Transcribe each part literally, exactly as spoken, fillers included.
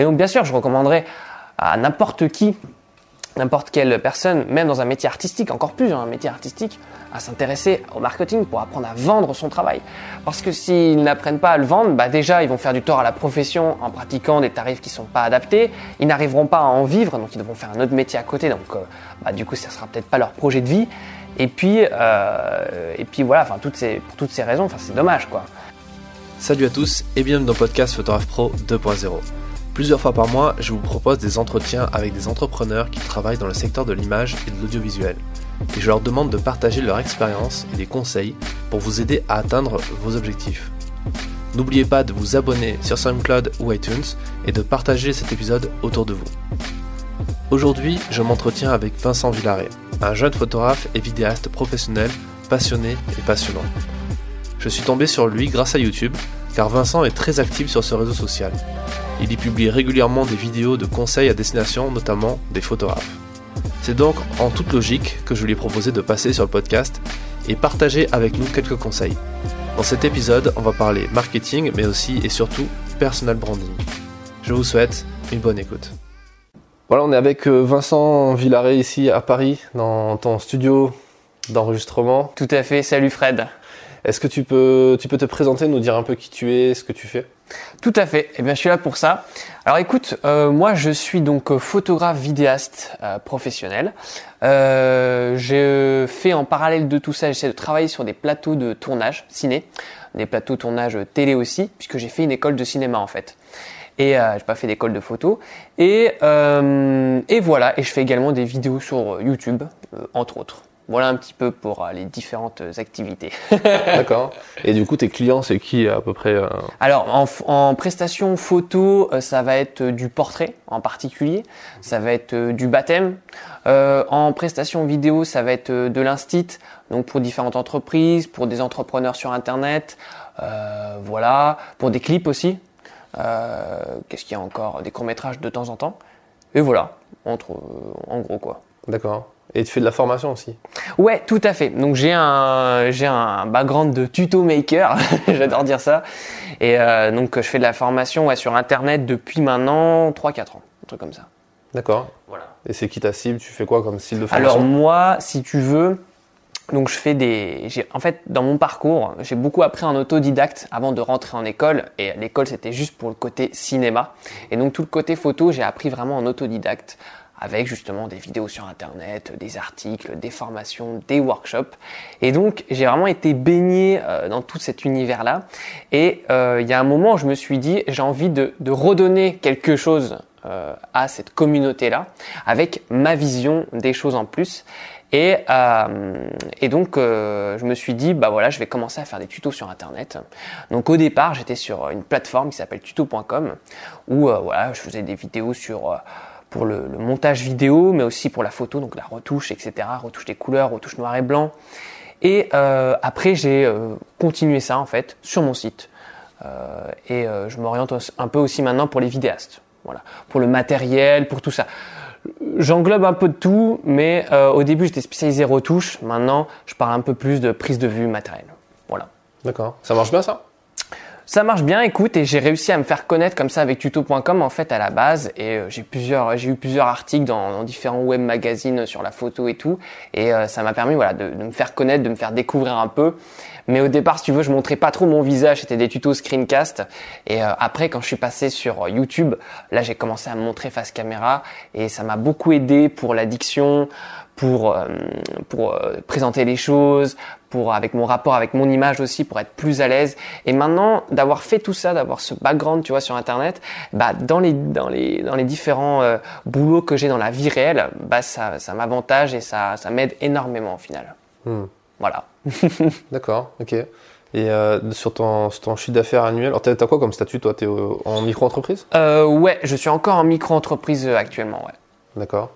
Et donc bien sûr, je recommanderais à n'importe qui, n'importe quelle personne, même dans un métier artistique, encore plus dans un métier artistique, à s'intéresser au marketing pour apprendre à vendre son travail. Parce que s'ils n'apprennent pas à le vendre, bah déjà ils vont faire du tort à la profession en pratiquant des tarifs qui ne sont pas adaptés, ils n'arriveront pas à en vivre, donc ils devront faire un autre métier à côté, donc euh, bah, du coup ça ne sera peut-être pas leur projet de vie. Et puis, euh, et puis voilà, enfin, toutes ces, pour toutes ces raisons, enfin, c'est dommage quoi. Salut à tous et bienvenue dans Podcast Photographe Pro deux point zéro. Plusieurs fois par mois, je vous propose des entretiens avec des entrepreneurs qui travaillent dans le secteur de l'image et de l'audiovisuel. Et je leur demande de partager leur expérience et des conseils pour vous aider à atteindre vos objectifs. N'oubliez pas de vous abonner sur SoundCloud ou iTunes et de partager cet épisode autour de vous. Aujourd'hui, je m'entretiens avec Vincent Villaret, un jeune photographe et vidéaste professionnel, passionné et passionnant. Je suis tombé sur lui grâce à YouTube, car Vincent est très actif sur ce réseau social. Il y publie régulièrement des vidéos de conseils à destination, notamment des photographes. C'est donc en toute logique que je lui ai proposé de passer sur le podcast et partager avec nous quelques conseils. Dans cet épisode, on va parler marketing, mais aussi et surtout personal branding. Je vous souhaite une bonne écoute. Voilà, on est avec Vincent Villaret ici à Paris, dans ton studio d'enregistrement. Tout à fait, salut Fred. Est-ce que tu peux, tu peux te présenter, nous dire un peu qui tu es, ce que tu fais ? Tout à fait, eh bien, je suis là pour ça. Alors écoute, euh, moi je suis donc photographe vidéaste euh, professionnel. Euh, je fais en parallèle de tout ça, j'essaie de travailler sur des plateaux de tournage ciné, des plateaux de tournage télé aussi, puisque j'ai fait une école de cinéma en fait. Et euh, j'ai pas fait d'école de photo. Et, euh, et voilà, et je fais également des vidéos sur YouTube, euh, entre autres. Voilà un petit peu pour les différentes activités. D'accord. Et du coup, tes clients, c'est qui à peu près euh... Alors, en, en prestation photo, ça va être du portrait en particulier. Ça va être du baptême. Euh, en prestation vidéo, ça va être de l'instit. Donc, pour différentes entreprises, pour des entrepreneurs sur Internet. Euh, voilà. Pour des clips aussi. Euh, qu'est-ce qu'il y a encore ? Des courts-métrages de temps en temps. Et voilà. Entre, en gros, quoi. D'accord. Et tu fais de la formation aussi ? Ouais, tout à fait. Donc j'ai un j'ai un background de tuto maker, j'adore dire ça. Et euh, donc je fais de la formation ouais, sur internet depuis maintenant trois quatre ans, un truc comme ça. D'accord. Voilà. Et c'est qui ta cible ? Tu fais quoi comme style de formation ? Alors moi, si tu veux, donc je fais des j'ai en fait dans mon parcours, j'ai beaucoup appris en autodidacte avant de rentrer en école et l'école c'était juste pour le côté cinéma et donc tout le côté photo, j'ai appris vraiment en autodidacte, avec justement des vidéos sur internet, des articles, des formations, des workshops. Et donc, j'ai vraiment été baigné euh, dans tout cet univers-là. Et euh, il y a un moment, je me suis dit, j'ai envie de, de redonner quelque chose euh, à cette communauté-là, avec ma vision des choses en plus. Et, euh, et donc, euh, je me suis dit, bah voilà, je vais commencer à faire des tutos sur Internet. Donc, au départ, j'étais sur une plateforme qui s'appelle tuto point com, où euh, voilà, je faisais des vidéos sur... Euh, pour le, le montage vidéo, mais aussi pour la photo, donc la retouche, et cetera, retouche des couleurs, retouche noir et blanc. Et euh, après, j'ai euh, continué ça, en fait, sur mon site. Euh, et euh, je m'oriente un peu aussi maintenant pour les vidéastes, voilà, pour le matériel, pour tout ça. J'englobe un peu de tout, mais euh, au début, j'étais spécialisé retouche. Maintenant, je parle un peu plus de prise de vue, matériel. Voilà. D'accord. Ça marche bien, ça ? Ça marche bien, écoute, et j'ai réussi à me faire connaître comme ça avec tuto point com en fait à la base, et j'ai plusieurs, j'ai eu plusieurs articles dans, dans différents web magazines sur la photo et tout, et euh, ça m'a permis voilà de, de me faire connaître, de me faire découvrir un peu. Mais au départ, si tu veux, je montrais pas trop mon visage, c'était des tutos screencast. Et euh, après, quand je suis passé sur YouTube, là, j'ai commencé à me montrer face caméra et ça m'a beaucoup aidé pour la diction, pour euh, pour euh, présenter les choses, pour avec mon rapport, avec mon image aussi, pour être plus à l'aise. Et maintenant, d'avoir fait tout ça, d'avoir ce background, tu vois, sur Internet, bah dans les dans les dans les différents euh, boulots que j'ai dans la vie réelle, bah ça ça m'avantage et ça ça m'aide énormément au final. Hmm. Voilà. D'accord, ok. Et euh, sur ton, sur ton chiffre d'affaires annuel, alors t'as, t'as quoi comme statut toi ? T'es euh, en micro-entreprise ? euh, Ouais, je suis encore en micro-entreprise euh, actuellement, ouais. D'accord.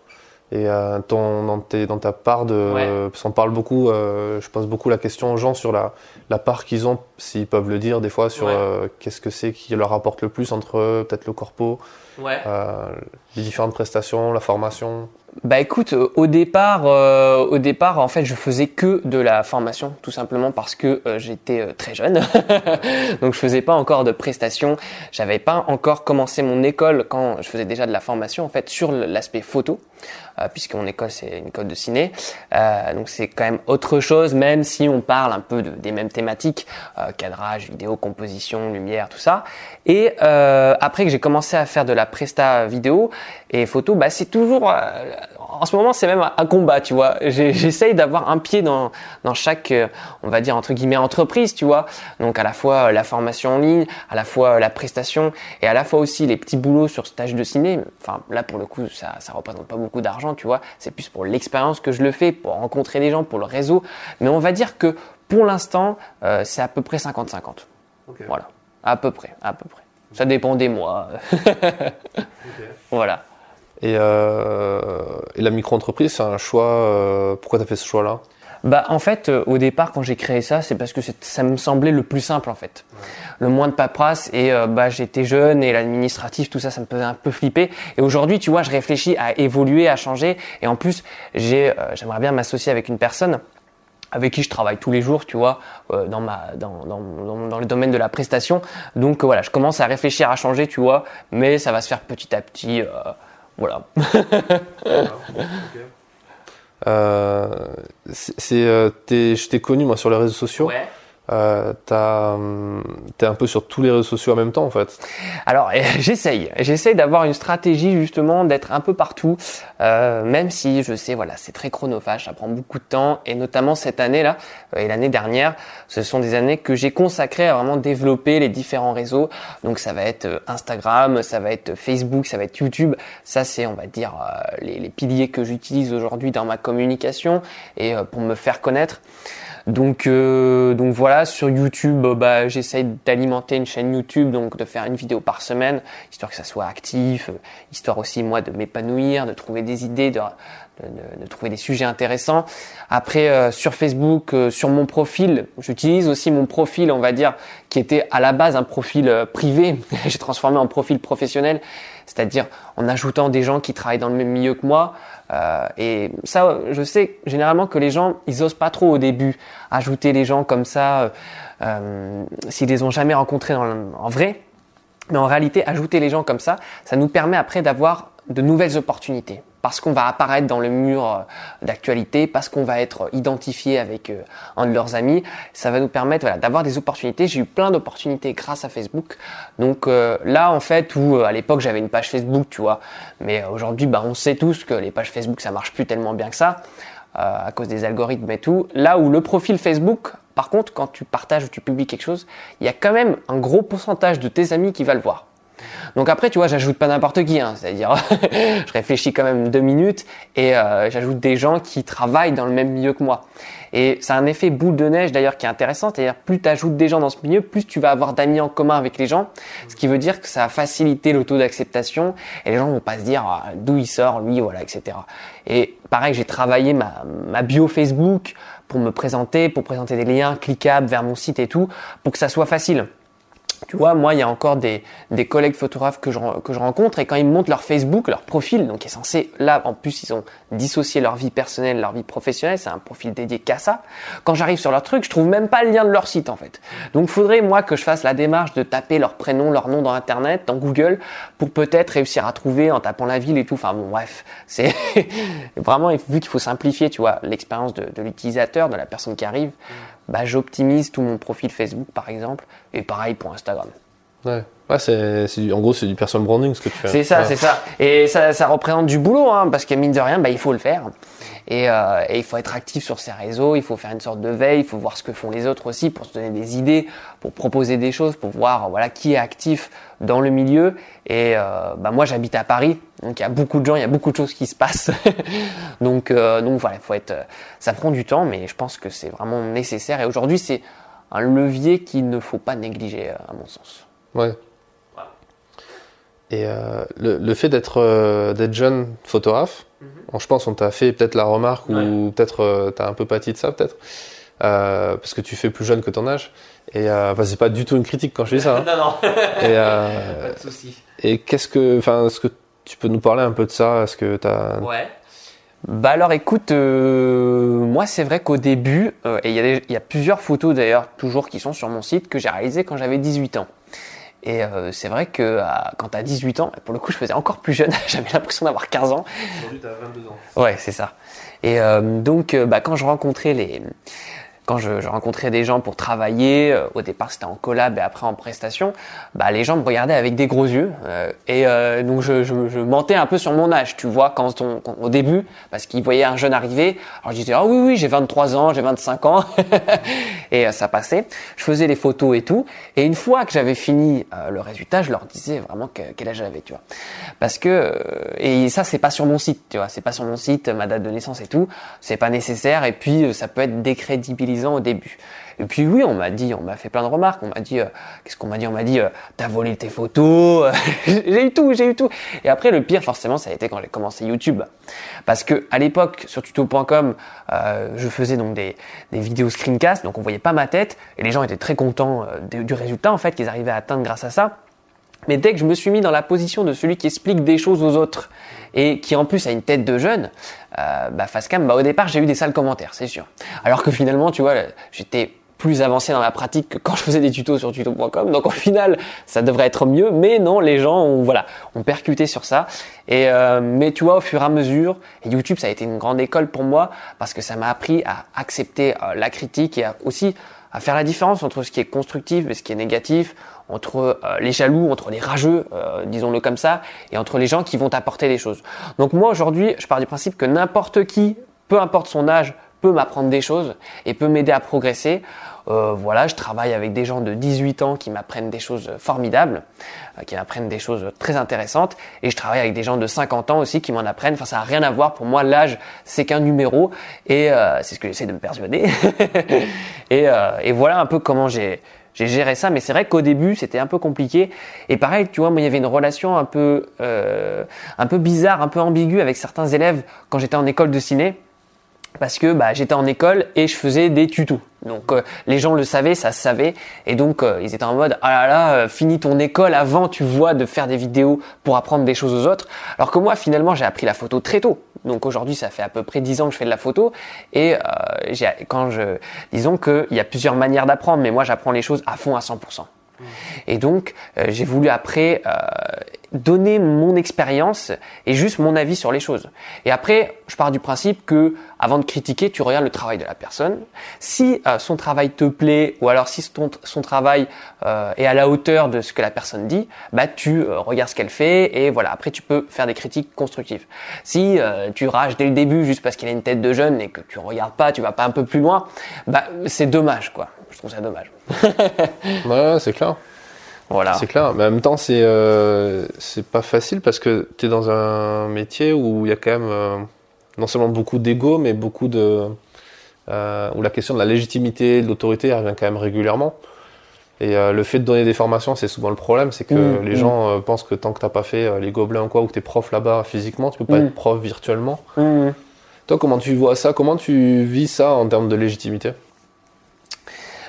Et euh, ton, dans, tes, dans ta part de, ouais. euh, parce qu'on parle beaucoup, euh, je pose beaucoup la question aux gens sur la, la part qu'ils ont, s'ils peuvent le dire des fois, sur ouais. euh, qu'est-ce que c'est qui leur apporte le plus entre peut-être le corpo, ouais. euh, les différentes prestations, la formation. Bah écoute, au départ, euh, au départ, en fait, je faisais que de la formation, tout simplement parce que euh, j'étais euh, très jeune, donc je faisais pas encore de prestations. J'avais pas encore commencé mon école quand je faisais déjà de la formation, en fait, sur l'aspect photo, euh, puisque mon école c'est une école de ciné, euh, donc c'est quand même autre chose, même si on parle un peu de, des mêmes thématiques, euh, cadrage, vidéo, composition, lumière, tout ça. Et euh, après que j'ai commencé à faire de la presta vidéo et photo, bah c'est toujours euh, en ce moment, c'est même un combat, tu vois. J'essaye d'avoir un pied dans, dans chaque, on va dire, entre guillemets, entreprise, tu vois. Donc, à la fois la formation en ligne, à la fois la prestation et à la fois aussi les petits boulots sur stage de ciné. Enfin, là, pour le coup, ça, ça représente pas beaucoup d'argent, tu vois. C'est plus pour l'expérience que je le fais, pour rencontrer les gens, pour le réseau. Mais on va dire que pour l'instant, euh, c'est à peu près cinquante cinquante. Okay. Voilà. À peu près, à peu près. Ça dépend des mois. Okay. Voilà. Et, euh, et la micro-entreprise, c'est un choix. Euh, pourquoi tu as fait ce choix-là ? Bah, en fait, euh, au départ, quand j'ai créé ça, c'est parce que c'est, ça me semblait le plus simple, en fait. Ouais. Le moins de paperasse et euh, bah, j'étais jeune et l'administratif, tout ça, ça me faisait un peu flipper. Et aujourd'hui, tu vois, je réfléchis à évoluer, à changer. Et en plus, j'ai, euh, j'aimerais bien m'associer avec une personne avec qui je travaille tous les jours, tu vois, euh, dans ma, dans, dans, dans, dans le domaine de la prestation. Donc, euh, voilà, je commence à réfléchir à changer, tu vois, mais ça va se faire petit à petit. Euh, Voilà. euh, c'est, c'est, t'es, je t'ai connu moi sur les réseaux sociaux. Ouais. Euh, t'as, t'es un peu sur tous les réseaux sociaux en même temps en fait. Alors euh, j'essaye, j'essaye d'avoir une stratégie justement d'être un peu partout, euh, même si je sais voilà c'est très chronophage, ça prend beaucoup de temps et notamment cette année là euh, et l'année dernière, ce sont des années que j'ai consacrées à vraiment développer les différents réseaux. Donc ça va être Instagram, ça va être Facebook, ça va être YouTube. Ça c'est on va dire euh, les, les piliers que j'utilise aujourd'hui dans ma communication et euh, pour me faire connaître. Donc, euh, donc voilà, sur YouTube, bah, j'essaye d'alimenter une chaîne YouTube, donc de faire une vidéo par semaine, histoire que ça soit actif, euh, histoire aussi moi de m'épanouir, de trouver des idées, de, de, de, de trouver des sujets intéressants. Après, euh, sur Facebook, euh, sur mon profil, j'utilise aussi mon profil, on va dire, qui était à la base un profil euh, privé, j'ai transformé en profil professionnel, c'est-à-dire en ajoutant des gens qui travaillent dans le même milieu que moi. Euh, et ça, je sais généralement que les gens, ils osent pas trop au début ajouter les gens comme ça euh, euh, s'ils les ont jamais rencontrés dans le, en vrai. Mais en réalité, ajouter les gens comme ça, ça nous permet après d'avoir de nouvelles opportunités parce qu'on va apparaître dans le mur d'actualité, parce qu'on va être identifié avec euh, un de leurs amis. Ça va nous permettre voilà, d'avoir des opportunités. J'ai eu plein d'opportunités grâce à Facebook. Donc euh, là, en fait, où euh, à l'époque, j'avais une page Facebook, tu vois. Mais euh, aujourd'hui, bah, on sait tous que les pages Facebook, ça marche plus tellement bien que ça euh, à cause des algorithmes et tout. Là où le profil Facebook, par contre, quand tu partages ou tu publies quelque chose, il y a quand même un gros pourcentage de tes amis qui va le voir. Donc après, tu vois, j'ajoute pas n'importe qui, hein, c'est-à-dire je réfléchis quand même deux minutes et euh, j'ajoute des gens qui travaillent dans le même milieu que moi. Et c'est un effet boule de neige d'ailleurs qui est intéressant, c'est-à-dire plus tu ajoutes des gens dans ce milieu, plus tu vas avoir d'amis en commun avec les gens, ce qui veut dire que ça va faciliter le taux d'acceptation et les gens vont pas se dire ah, d'où il sort lui, voilà, et cetera. Et pareil, j'ai travaillé ma, ma bio Facebook pour me présenter, pour présenter des liens cliquables vers mon site et tout, pour que ça soit facile. Tu vois, moi, il y a encore des, des collègues photographes que je, que je rencontre et quand ils me montrent leur Facebook, leur profil, donc qui est censé, là, en plus, ils ont dissocié leur vie personnelle, leur vie professionnelle, c'est un profil dédié qu'à ça. Quand j'arrive sur leur truc, je trouve même pas le lien de leur site, en fait. Donc, faudrait, moi, que je fasse la démarche de taper leur prénom, leur nom dans Internet, dans Google, pour peut-être réussir à trouver en tapant la ville et tout. Enfin, bon, bref, c'est vraiment, vu qu'il faut simplifier, tu vois, l'expérience de, de l'utilisateur, de la personne qui arrive, bah, j'optimise tout mon profil Facebook, par exemple, et pareil pour Instagram. Ouais. Ouais, c'est, c'est du, en gros, c'est du personal branding ce que tu fais. C'est ça, ouais. c'est ça. Et ça, ça représente du boulot, hein, parce que mine de rien, bah, il faut le faire. Et, euh, et il faut être actif sur ses réseaux, il faut faire une sorte de veille, il faut voir ce que font les autres aussi pour se donner des idées, pour proposer des choses, pour voir voilà qui est actif dans le milieu. Et euh, bah, moi, j'habite à Paris, donc il y a beaucoup de gens, il y a beaucoup de choses qui se passent. donc, euh, donc voilà, faut être. Ça prend du temps, mais je pense que c'est vraiment nécessaire. Et aujourd'hui, c'est un levier qu'il ne faut pas négliger, à mon sens. Ouais. Et euh, le, le fait d'être, euh, d'être jeune photographe, mm-hmm. je pense qu'on t'a fait peut-être la remarque ouais. ou peut-être euh, t'as un peu pâti de ça peut-être, euh, parce que tu fais plus jeune que ton âge. Et euh, enfin, c'est pas du tout une critique quand je dis ça. Hein. non non. Et, euh, pas de souci. Et qu'est-ce que, enfin, est-ce que tu peux nous parler un peu de ça, est-ce que t'as. Ouais. Bah alors écoute, euh, moi c'est vrai qu'au début, euh, et il y, y a plusieurs photos d'ailleurs toujours qui sont sur mon site que j'ai réalisées quand j'avais dix-huit ans. Et euh, c'est vrai que à, quand t'as dix-huit ans, pour le coup je faisais encore plus jeune, j'avais l'impression d'avoir quinze ans. Aujourd'hui t'as vingt-deux ans. Ouais, c'est ça. Et euh, donc euh, bah, quand je rencontrais les... Quand je, je rencontrais des gens pour travailler, euh, au départ c'était en collab et après en prestation, bah les gens me regardaient avec des gros yeux euh, et euh, donc je, je, je mentais un peu sur mon âge, tu vois, quand on, quand, au début, parce qu'ils voyaient un jeune arriver, alors je disais ah oui oui j'ai vingt-trois ans, j'ai vingt-cinq ans et euh, ça passait. Je faisais les photos et tout, et une fois que j'avais fini euh, le résultat, je leur disais vraiment que, quel âge j'avais, tu vois, parce que euh, et ça c'est pas sur mon site, tu vois, c'est pas sur mon site ma date de naissance et tout, c'est pas nécessaire et puis euh, ça peut être décrédibilisé au début. Et puis oui, on m'a dit, on m'a fait plein de remarques, on m'a dit, euh, qu'est-ce qu'on m'a dit, on m'a dit, euh, t'as volé tes photos, j'ai eu tout, j'ai eu tout. Et après le pire forcément ça a été quand j'ai commencé YouTube, parce que à l'époque sur tuto point com, euh, je faisais donc des, des vidéos screencast, donc on voyait pas ma tête et les gens étaient très contents euh, du résultat en fait qu'ils arrivaient à atteindre grâce à ça. Mais dès que je me suis mis dans la position de celui qui explique des choses aux autres et qui en plus a une tête de jeune, euh, bah facecam, bah au départ j'ai eu des sales commentaires, c'est sûr. Alors que finalement, tu vois, j'étais plus avancé dans la pratique que quand je faisais des tutos sur tuto point com. Donc au final, ça devrait être mieux, mais non, les gens ont voilà, ont percuté sur ça. Et euh, mais tu vois, au fur et à mesure, et YouTube ça a été une grande école pour moi parce que ça m'a appris à accepter euh, la critique et à, aussi à faire la différence entre ce qui est constructif et ce qui est négatif, entre euh, les jaloux, entre les rageux, euh, disons-le comme ça, et entre les gens qui vont t'apporter des choses. Donc moi aujourd'hui, je pars du principe que n'importe qui, peu importe son âge, peut m'apprendre des choses et peut m'aider à progresser. Euh, voilà, je travaille avec des gens de dix-huit ans qui m'apprennent des choses formidables, euh, qui m'apprennent des choses très intéressantes, et je travaille avec des gens de cinquante ans aussi qui m'en apprennent. Enfin, ça n'a rien à voir pour moi. L'âge, c'est qu'un numéro, et euh, c'est ce que j'essaie de me persuader. et, euh, et voilà un peu comment j'ai j'ai géré ça. Mais c'est vrai qu'au début, c'était un peu compliqué. Et pareil, tu vois, moi, il y avait une relation un peu euh, un peu bizarre, un peu ambiguë avec certains élèves quand j'étais en école de ciné. Parce que bah, j'étais en école et je faisais des tutos. Donc euh, les gens le savaient, ça se savait. Et donc euh, ils étaient en mode « Ah là là, euh, finis ton école avant, tu vois, de faire des vidéos pour apprendre des choses aux autres. » Alors que moi, finalement, j'ai appris la photo très tôt. Donc aujourd'hui, ça fait à peu près dix ans que je fais de la photo. Et euh, j'ai, quand je, disons qu'il y a plusieurs manières d'apprendre, mais moi, j'apprends les choses à fond à cent pour cent. Et donc, euh, j'ai voulu après euh, donner mon expérience et juste mon avis sur les choses. Et après, je pars du principe que, avant de critiquer, tu regardes le travail de la personne. Si euh, son travail te plaît, ou alors si son, son travail euh, est à la hauteur de ce que la personne dit, bah tu euh, regardes ce qu'elle fait et voilà. Après, tu peux faire des critiques constructives. Si euh, tu rages dès le début juste parce qu'il a une tête de jeune et que tu regardes pas, tu vas pas un peu plus loin, bah c'est dommage quoi. Je trouve ça dommage. Ouais, c'est clair. Voilà. C'est clair. Mais en même temps, c'est euh, c'est pas facile parce que t'es dans un métier où il y a quand même euh, non seulement beaucoup d'ego, mais beaucoup de euh, où la question de la légitimité, de l'autorité revient quand même régulièrement. Et euh, le fait de donner des formations, c'est souvent le problème, c'est que mmh, les mmh. gens euh, pensent que tant que t'as pas fait euh, les gobelins ou quoi, ou que t'es prof là-bas physiquement, tu peux pas mmh. être prof virtuellement. Mmh. Toi, comment tu vois ça? Comment tu vis ça en termes de légitimité?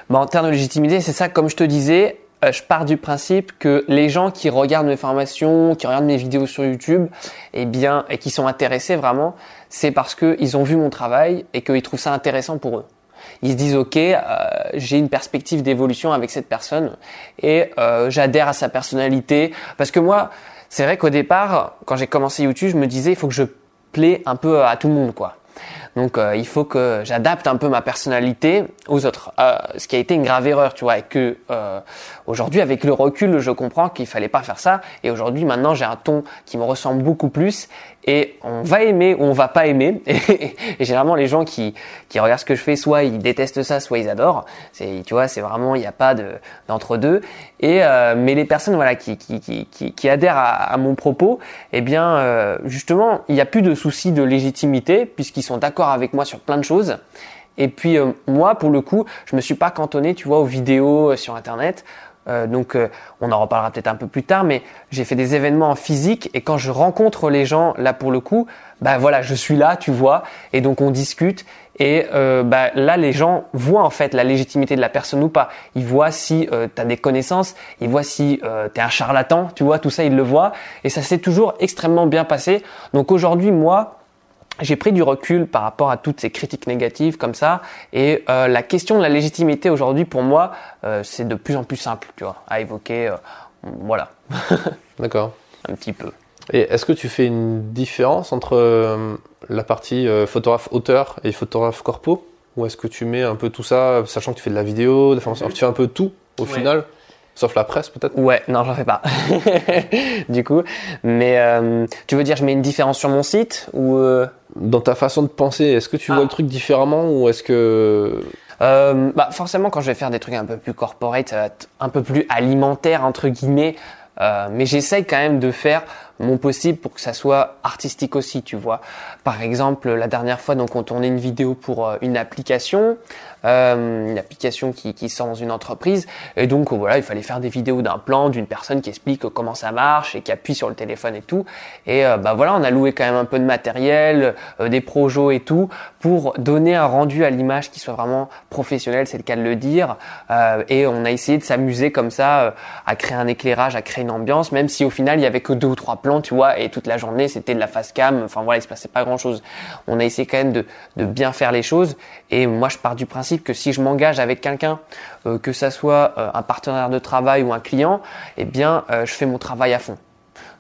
Bah, en termes de légitimité, c'est ça, comme je te disais, euh, je pars du principe que les gens qui regardent mes formations, qui regardent mes vidéos sur YouTube, eh bien, et qui sont intéressés vraiment, c'est parce qu'ils ont vu mon travail et qu'ils trouvent ça intéressant pour eux. Ils se disent « Ok, euh, j'ai une perspective d'évolution avec cette personne et euh, j'adhère à sa personnalité. » Parce que moi, c'est vrai qu'au départ, quand j'ai commencé YouTube, je me disais « Il faut que je plaie un peu à tout le monde, quoi. » Donc euh, il faut que j'adapte un peu ma personnalité aux autres, euh, ce qui a été une grave erreur, tu vois, et que euh, aujourd'hui avec le recul je comprends qu'il fallait pas faire ça, et aujourd'hui maintenant j'ai un ton qui me ressemble beaucoup plus et on va aimer ou on va pas aimer et, et généralement les gens qui qui regardent ce que je fais, soit ils détestent ça, soit ils adorent, c'est, tu vois, c'est vraiment, il n'y a pas de d'entre deux. Et euh, mais les personnes voilà qui qui qui qui, qui adhèrent à, à mon propos, eh bien euh, justement il n'y a plus de souci de légitimité puisqu'ils sont d'accord avec moi sur plein de choses. Et puis euh, moi pour le coup je me suis pas cantonné, tu vois, aux vidéos euh, sur internet, euh, donc euh, on en reparlera peut-être un peu plus tard, mais j'ai fait des événements en physique et quand je rencontre les gens là pour le coup, bah voilà, je suis là, tu vois, et donc on discute et euh, bah là les gens voient en fait la légitimité de la personne ou pas, ils voient si euh, t'as des connaissances, ils voient si euh, t'es un charlatan, tu vois, tout ça ils le voient et ça s'est toujours extrêmement bien passé. Donc aujourd'hui moi j'ai pris du recul par rapport à toutes ces critiques négatives comme ça, et euh, la question de la légitimité aujourd'hui pour moi, euh, c'est de plus en plus simple, tu vois, à évoquer, euh, voilà. D'accord. Un petit peu. Et est-ce que tu fais une différence entre euh, la partie euh, photographe auteur et photographe corpo, ou est-ce que tu mets un peu tout ça, sachant que tu fais de la vidéo, de la... Mmh. Tu fais un peu tout au ouais. final? Sauf la presse, peut-être? Ouais, non, j'en fais pas. Du coup, mais euh, tu veux dire, je mets une différence sur mon site ou euh... Dans ta façon de penser, est-ce que tu ah. vois le truc différemment ou est-ce que... Euh, bah, forcément, quand je vais faire des trucs un peu plus corporate, ça va être un peu plus alimentaire, entre guillemets. Euh, mais j'essaye quand même de faire mon possible pour que ça soit artistique aussi, tu vois. Par exemple, la dernière fois, donc on tournait une vidéo pour euh, une application, euh, une application qui, qui sort dans une entreprise, et donc oh, voilà, il fallait faire des vidéos d'un plan, d'une personne qui explique comment ça marche et qui appuie sur le téléphone et tout. Et euh, bah voilà, on a loué quand même un peu de matériel, euh, des projos et tout, pour donner un rendu à l'image qui soit vraiment professionnel, c'est le cas de le dire. Euh, et on a essayé de s'amuser comme ça, euh, à créer un éclairage, à créer une ambiance, même si au final il y avait que deux ou trois plans, tu vois, et toute la journée c'était de la face cam, enfin voilà, il se passait pas grand chose. On a essayé quand même de, de bien faire les choses, et moi je pars du principe que si je m'engage avec quelqu'un, euh, que ça soit euh, un partenaire de travail ou un client, eh bien euh, je fais mon travail à fond.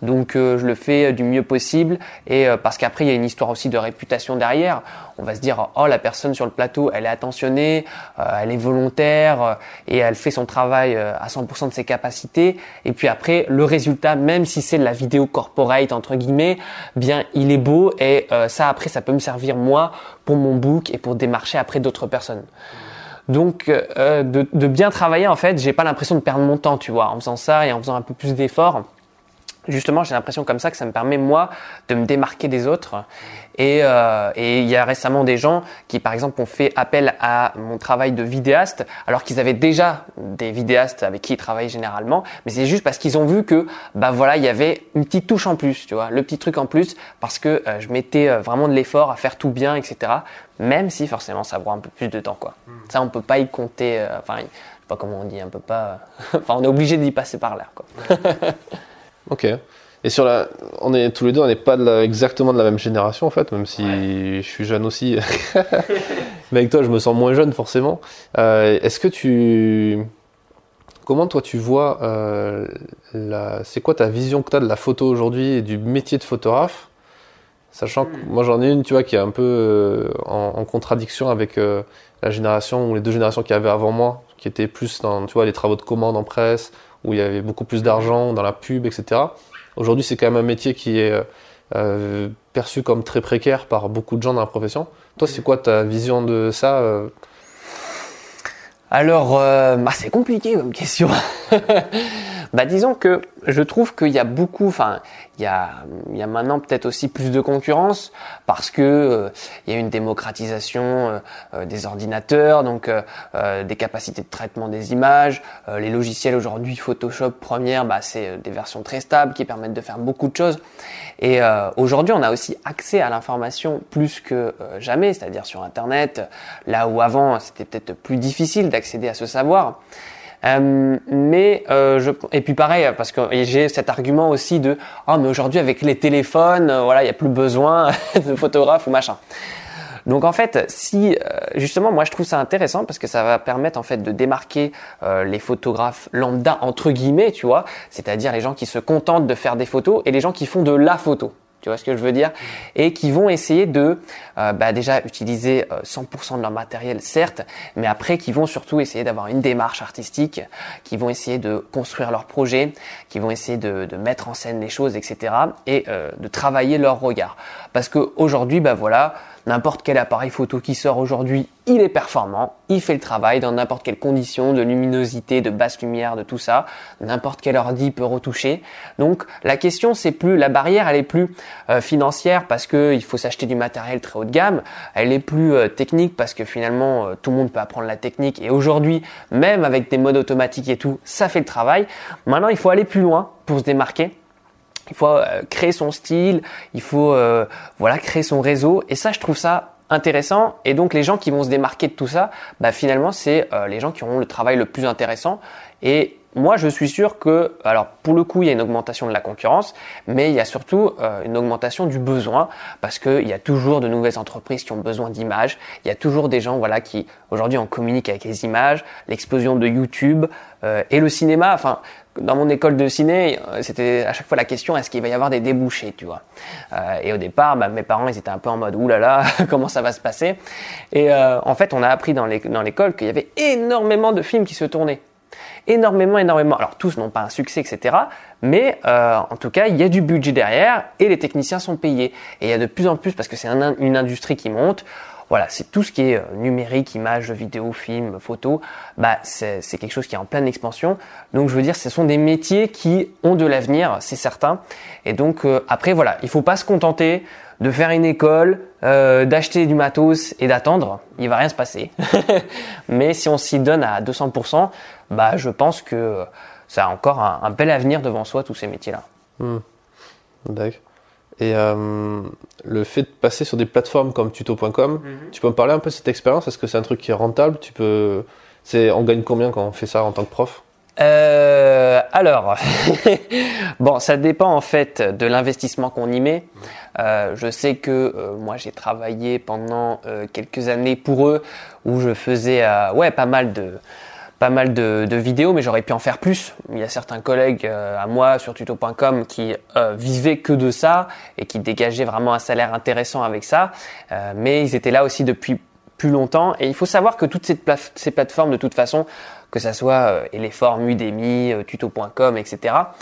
Donc euh, je le fais euh, du mieux possible, et euh, parce qu'après il y a une histoire aussi de réputation derrière. On va se dire, oh, la personne sur le plateau, elle est attentionnée, euh, elle est volontaire, euh, et elle fait son travail euh, à cent pour cent de ses capacités. Et puis après, le résultat, même si c'est de la vidéo corporate entre guillemets, bien il est beau, et euh, ça après ça peut me servir moi pour mon book et pour démarcher après d'autres personnes. Donc euh, de, de bien travailler, en fait, j'ai pas l'impression de perdre mon temps, tu vois, en faisant ça et en faisant un peu plus d'efforts. Justement, j'ai l'impression comme ça que ça me permet, moi, de me démarquer des autres. Et euh, et il y a récemment des gens qui, par exemple, ont fait appel à mon travail de vidéaste, alors qu'ils avaient déjà des vidéastes avec qui ils travaillaient généralement. Mais c'est juste parce qu'ils ont vu que, bah voilà, il y avait une petite touche en plus, tu vois, le petit truc en plus, parce que euh, je mettais euh, vraiment de l'effort à faire tout bien, et cetera. Même si forcément, ça prend un peu plus de temps, quoi. Mmh. Ça, on peut pas y compter. Euh, enfin, je sais pas comment on dit, on peut pas. Euh, enfin, on est obligé d'y passer par là, quoi. Ok. Et sur la, on est tous les deux, on n'est pas de la, exactement de la même génération en fait, même si ouais. je suis jeune aussi. Mais avec toi, je me sens moins jeune forcément. Euh, est-ce que tu, comment toi tu vois, euh, la... c'est quoi ta vision que tu as de la photo aujourd'hui et du métier de photographe, sachant que moi j'en ai une, tu vois, qui est un peu euh, en, en contradiction avec euh, la génération ou les deux générations qu'il y avait avant moi, qui étaient plus dans, tu vois, les travaux de commande en presse, où il y avait beaucoup plus d'argent dans la pub, et cetera. Aujourd'hui, c'est quand même un métier qui est euh, perçu comme très précaire par beaucoup de gens dans la profession. Toi, c'est quoi ta vision de ça ? Alors, euh, bah, c'est compliqué comme question. Bah, disons que je trouve qu'il y a beaucoup, enfin, il y a, il y a maintenant peut-être aussi plus de concurrence parce que euh, il y a une démocratisation euh, des ordinateurs, donc euh, euh, des capacités de traitement des images, euh, les logiciels aujourd'hui, Photoshop, Premiere, bah c'est des versions très stables qui permettent de faire beaucoup de choses. Et euh, aujourd'hui, on a aussi accès à l'information plus que euh, jamais, c'est-à-dire sur Internet, là où avant c'était peut-être plus difficile d'accéder à ce savoir. Euh, mais euh, je et puis pareil, parce que j'ai cet argument aussi de ah oh, mais aujourd'hui avec les téléphones, euh, voilà, il y a plus besoin de photographe ou machin. Donc en fait, si euh, justement moi je trouve ça intéressant parce que ça va permettre en fait de démarquer euh, les photographes lambda entre guillemets, tu vois, c'est-à-dire les gens qui se contentent de faire des photos et les gens qui font de la photo. Tu vois ce que je veux dire? Et qui vont essayer de euh, bah déjà utiliser euh, cent pour cent de leur matériel, certes, mais après qui vont surtout essayer d'avoir une démarche artistique, qui vont essayer de construire leur projet, qui vont essayer de, de mettre en scène les choses, et cetera. Et euh, de travailler leur regard. Parce qu'aujourd'hui, bah voilà, n'importe quel appareil photo qui sort aujourd'hui, il est performant, il fait le travail dans n'importe quelle condition de luminosité, de basse lumière, de tout ça. N'importe quel ordi peut retoucher. Donc la question, c'est plus, la barrière, elle est plus euh, financière parce que il faut s'acheter du matériel très haut de gamme. Elle est plus euh, technique parce que finalement euh, tout le monde peut apprendre la technique. Et aujourd'hui, même avec des modes automatiques et tout, ça fait le travail. Maintenant, il faut aller plus loin pour se démarquer. Il faut euh, créer son style, il faut euh, voilà créer son réseau. Et ça, je trouve ça intéressant, et donc les gens qui vont se démarquer de tout ça, bah finalement c'est euh, les gens qui auront le travail le plus intéressant, et moi, je suis sûr que, alors pour le coup, il y a une augmentation de la concurrence, mais il y a surtout euh, une augmentation du besoin, parce qu'il y a toujours de nouvelles entreprises qui ont besoin d'images. Il y a toujours des gens, voilà, qui aujourd'hui on communique avec les images, l'explosion de YouTube euh, et le cinéma. Enfin, dans mon école de ciné, c'était à chaque fois la question, est-ce qu'il va y avoir des débouchés, tu vois. Euh, et au départ, bah, mes parents, ils étaient un peu en mode, oulala, comment ça va se passer. Et euh, en fait, on a appris dans les, dans l'école qu'il y avait énormément de films qui se tournaient. Énormément, énormément. Alors tous n'ont pas un succès, et cetera. Mais euh, en tout cas, il y a du budget derrière et les techniciens sont payés. Et il y a de plus en plus, parce que c'est un, une industrie qui monte. Voilà, c'est tout ce qui est numérique, images, vidéos, films, photos. Bah, c'est, c'est quelque chose qui est en pleine expansion. Donc, je veux dire, ce sont des métiers qui ont de l'avenir, c'est certain. Et donc, euh, après, voilà, il faut pas se contenter de faire une école, euh, d'acheter du matos et d'attendre. Il va rien se passer. Mais si on s'y donne à deux cents pour cent, bah, je pense que ça a encore un, un bel avenir devant soi, tous ces métiers-là. Mmh. D'accord. Et euh, le fait de passer sur des plateformes comme tuto point com, mmh. tu peux me parler un peu de cette expérience? Est-ce que c'est un truc qui est rentable? Tu peux, c'est, on gagne combien quand on fait ça en tant que prof? Euh, alors, bon, ça dépend en fait de l'investissement qu'on y met. Euh, je sais que euh, moi j'ai travaillé pendant euh, quelques années pour eux où je faisais euh, ouais pas mal de pas mal de, de vidéos, mais j'aurais pu en faire plus. Il y a certains collègues euh, à moi sur tuto point com qui euh, vivaient que de ça et qui dégageaient vraiment un salaire intéressant avec ça, euh, mais ils étaient là aussi depuis plus longtemps. Et il faut savoir que toutes ces, plaf- ces plateformes, de toute façon, que ça soit euh, Eleform, Udemy, euh, tuto point com, et cetera,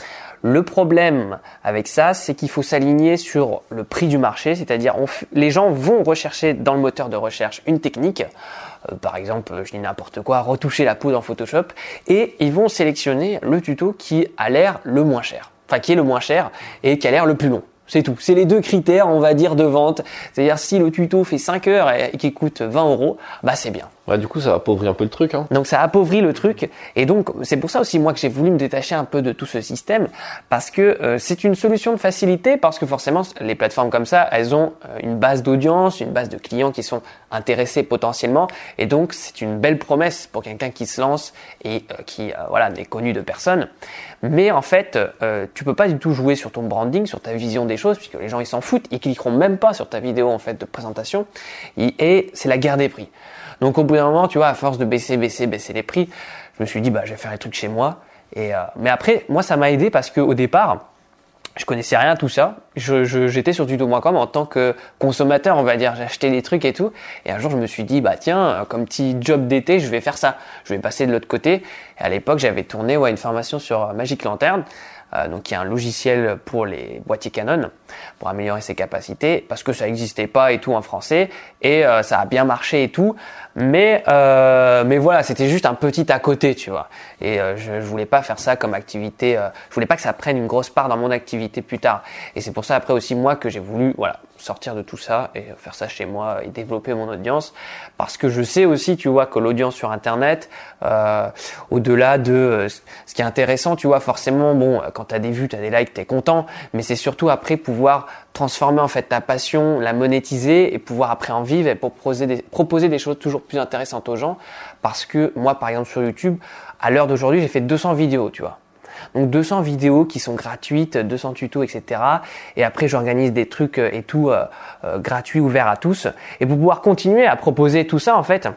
le problème avec ça, c'est qu'il faut s'aligner sur le prix du marché, c'est-à-dire on f- les gens vont rechercher dans le moteur de recherche une technique, euh, par exemple, je dis n'importe quoi, retoucher la peau dans Photoshop, et ils vont sélectionner le tuto qui a l'air le moins cher, enfin qui est le moins cher et qui a l'air le plus long. C'est tout. C'est les deux critères, on va dire, de vente. C'est-à-dire, si le tuto fait cinq heures et qu'il coûte vingt euros, bah, c'est bien. Ouais, du coup, ça appauvrit un peu le truc, hein. Donc, ça appauvrit le truc. Et donc, c'est pour ça aussi, moi, que j'ai voulu me détacher un peu de tout ce système. Parce que euh, c'est une solution de facilité. Parce que forcément, les plateformes comme ça, elles ont une base d'audience, une base de clients qui sont intéressés potentiellement. Et donc, c'est une belle promesse pour quelqu'un qui se lance et euh, qui, euh, voilà, n'est connu de personne. Mais en fait, euh, tu peux pas du tout jouer sur ton branding, sur ta vision des Des choses, puisque les gens ils s'en foutent, ils cliqueront même pas sur ta vidéo en fait de présentation, et c'est la guerre des prix. Donc au bout d'un moment, tu vois, à force de baisser, baisser, baisser les prix, je me suis dit bah je vais faire les trucs chez moi. Et euh... mais après moi ça m'a aidé parce que au départ je connaissais rien à tout ça. Je, je, j'étais sur tuto point com en tant que consommateur, on va dire, j'achetais des trucs et tout. Et un jour je me suis dit bah tiens, comme petit job d'été, je vais faire ça. Je vais passer de l'autre côté. Et à l'époque j'avais tourné ouais une formation sur Magic Lantern. Donc, il y a un logiciel pour les boîtiers Canon pour améliorer ses capacités parce que ça n'existait pas et tout en français et euh, ça a bien marché et tout. Mais, euh, mais voilà, c'était juste un petit à côté, tu vois. Et euh, je, je voulais pas faire ça comme activité. Euh, je voulais pas que ça prenne une grosse part dans mon activité plus tard. Et c'est pour ça après aussi moi que j'ai voulu voilà sortir de tout ça et faire ça chez moi et développer mon audience parce que je sais aussi, tu vois, que l'audience sur Internet, euh, au-delà de euh, ce qui est intéressant, tu vois, forcément, bon, quand t'as des vues, t'as des likes, t'es content, mais c'est surtout après pouvoir transformer en fait ta passion, la monétiser et pouvoir après en vivre et proposer des, proposer des choses toujours plus intéressantes aux gens. Parce que moi, par exemple, sur YouTube, à l'heure d'aujourd'hui, j'ai fait deux cents vidéos, tu vois. Donc deux cents vidéos qui sont gratuites, deux cents tutos, et cetera. Et après, j'organise des trucs et tout euh, euh, gratuits, ouverts à tous. Et pour pouvoir continuer à proposer tout ça, en fait,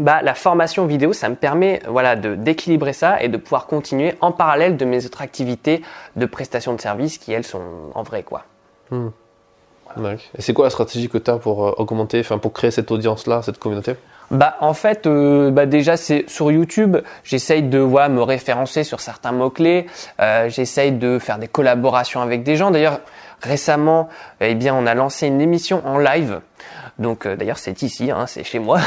bah, la formation vidéo, ça me permet, voilà, de, d'équilibrer ça et de pouvoir continuer en parallèle de mes autres activités de prestation de services qui, elles, sont en vrai, quoi. Mmh. Voilà. Okay. Et c'est quoi la stratégie que tu as pour euh, augmenter, enfin, pour créer cette audience-là, cette communauté? Bah, en fait, euh, bah, déjà, c'est sur YouTube, j'essaye de, voilà, me référencer sur certains mots-clés, euh, j'essaye de faire des collaborations avec des gens. D'ailleurs, récemment, eh bien, on a lancé une émission en live. Donc euh, d'ailleurs c'est ici, hein, c'est chez moi.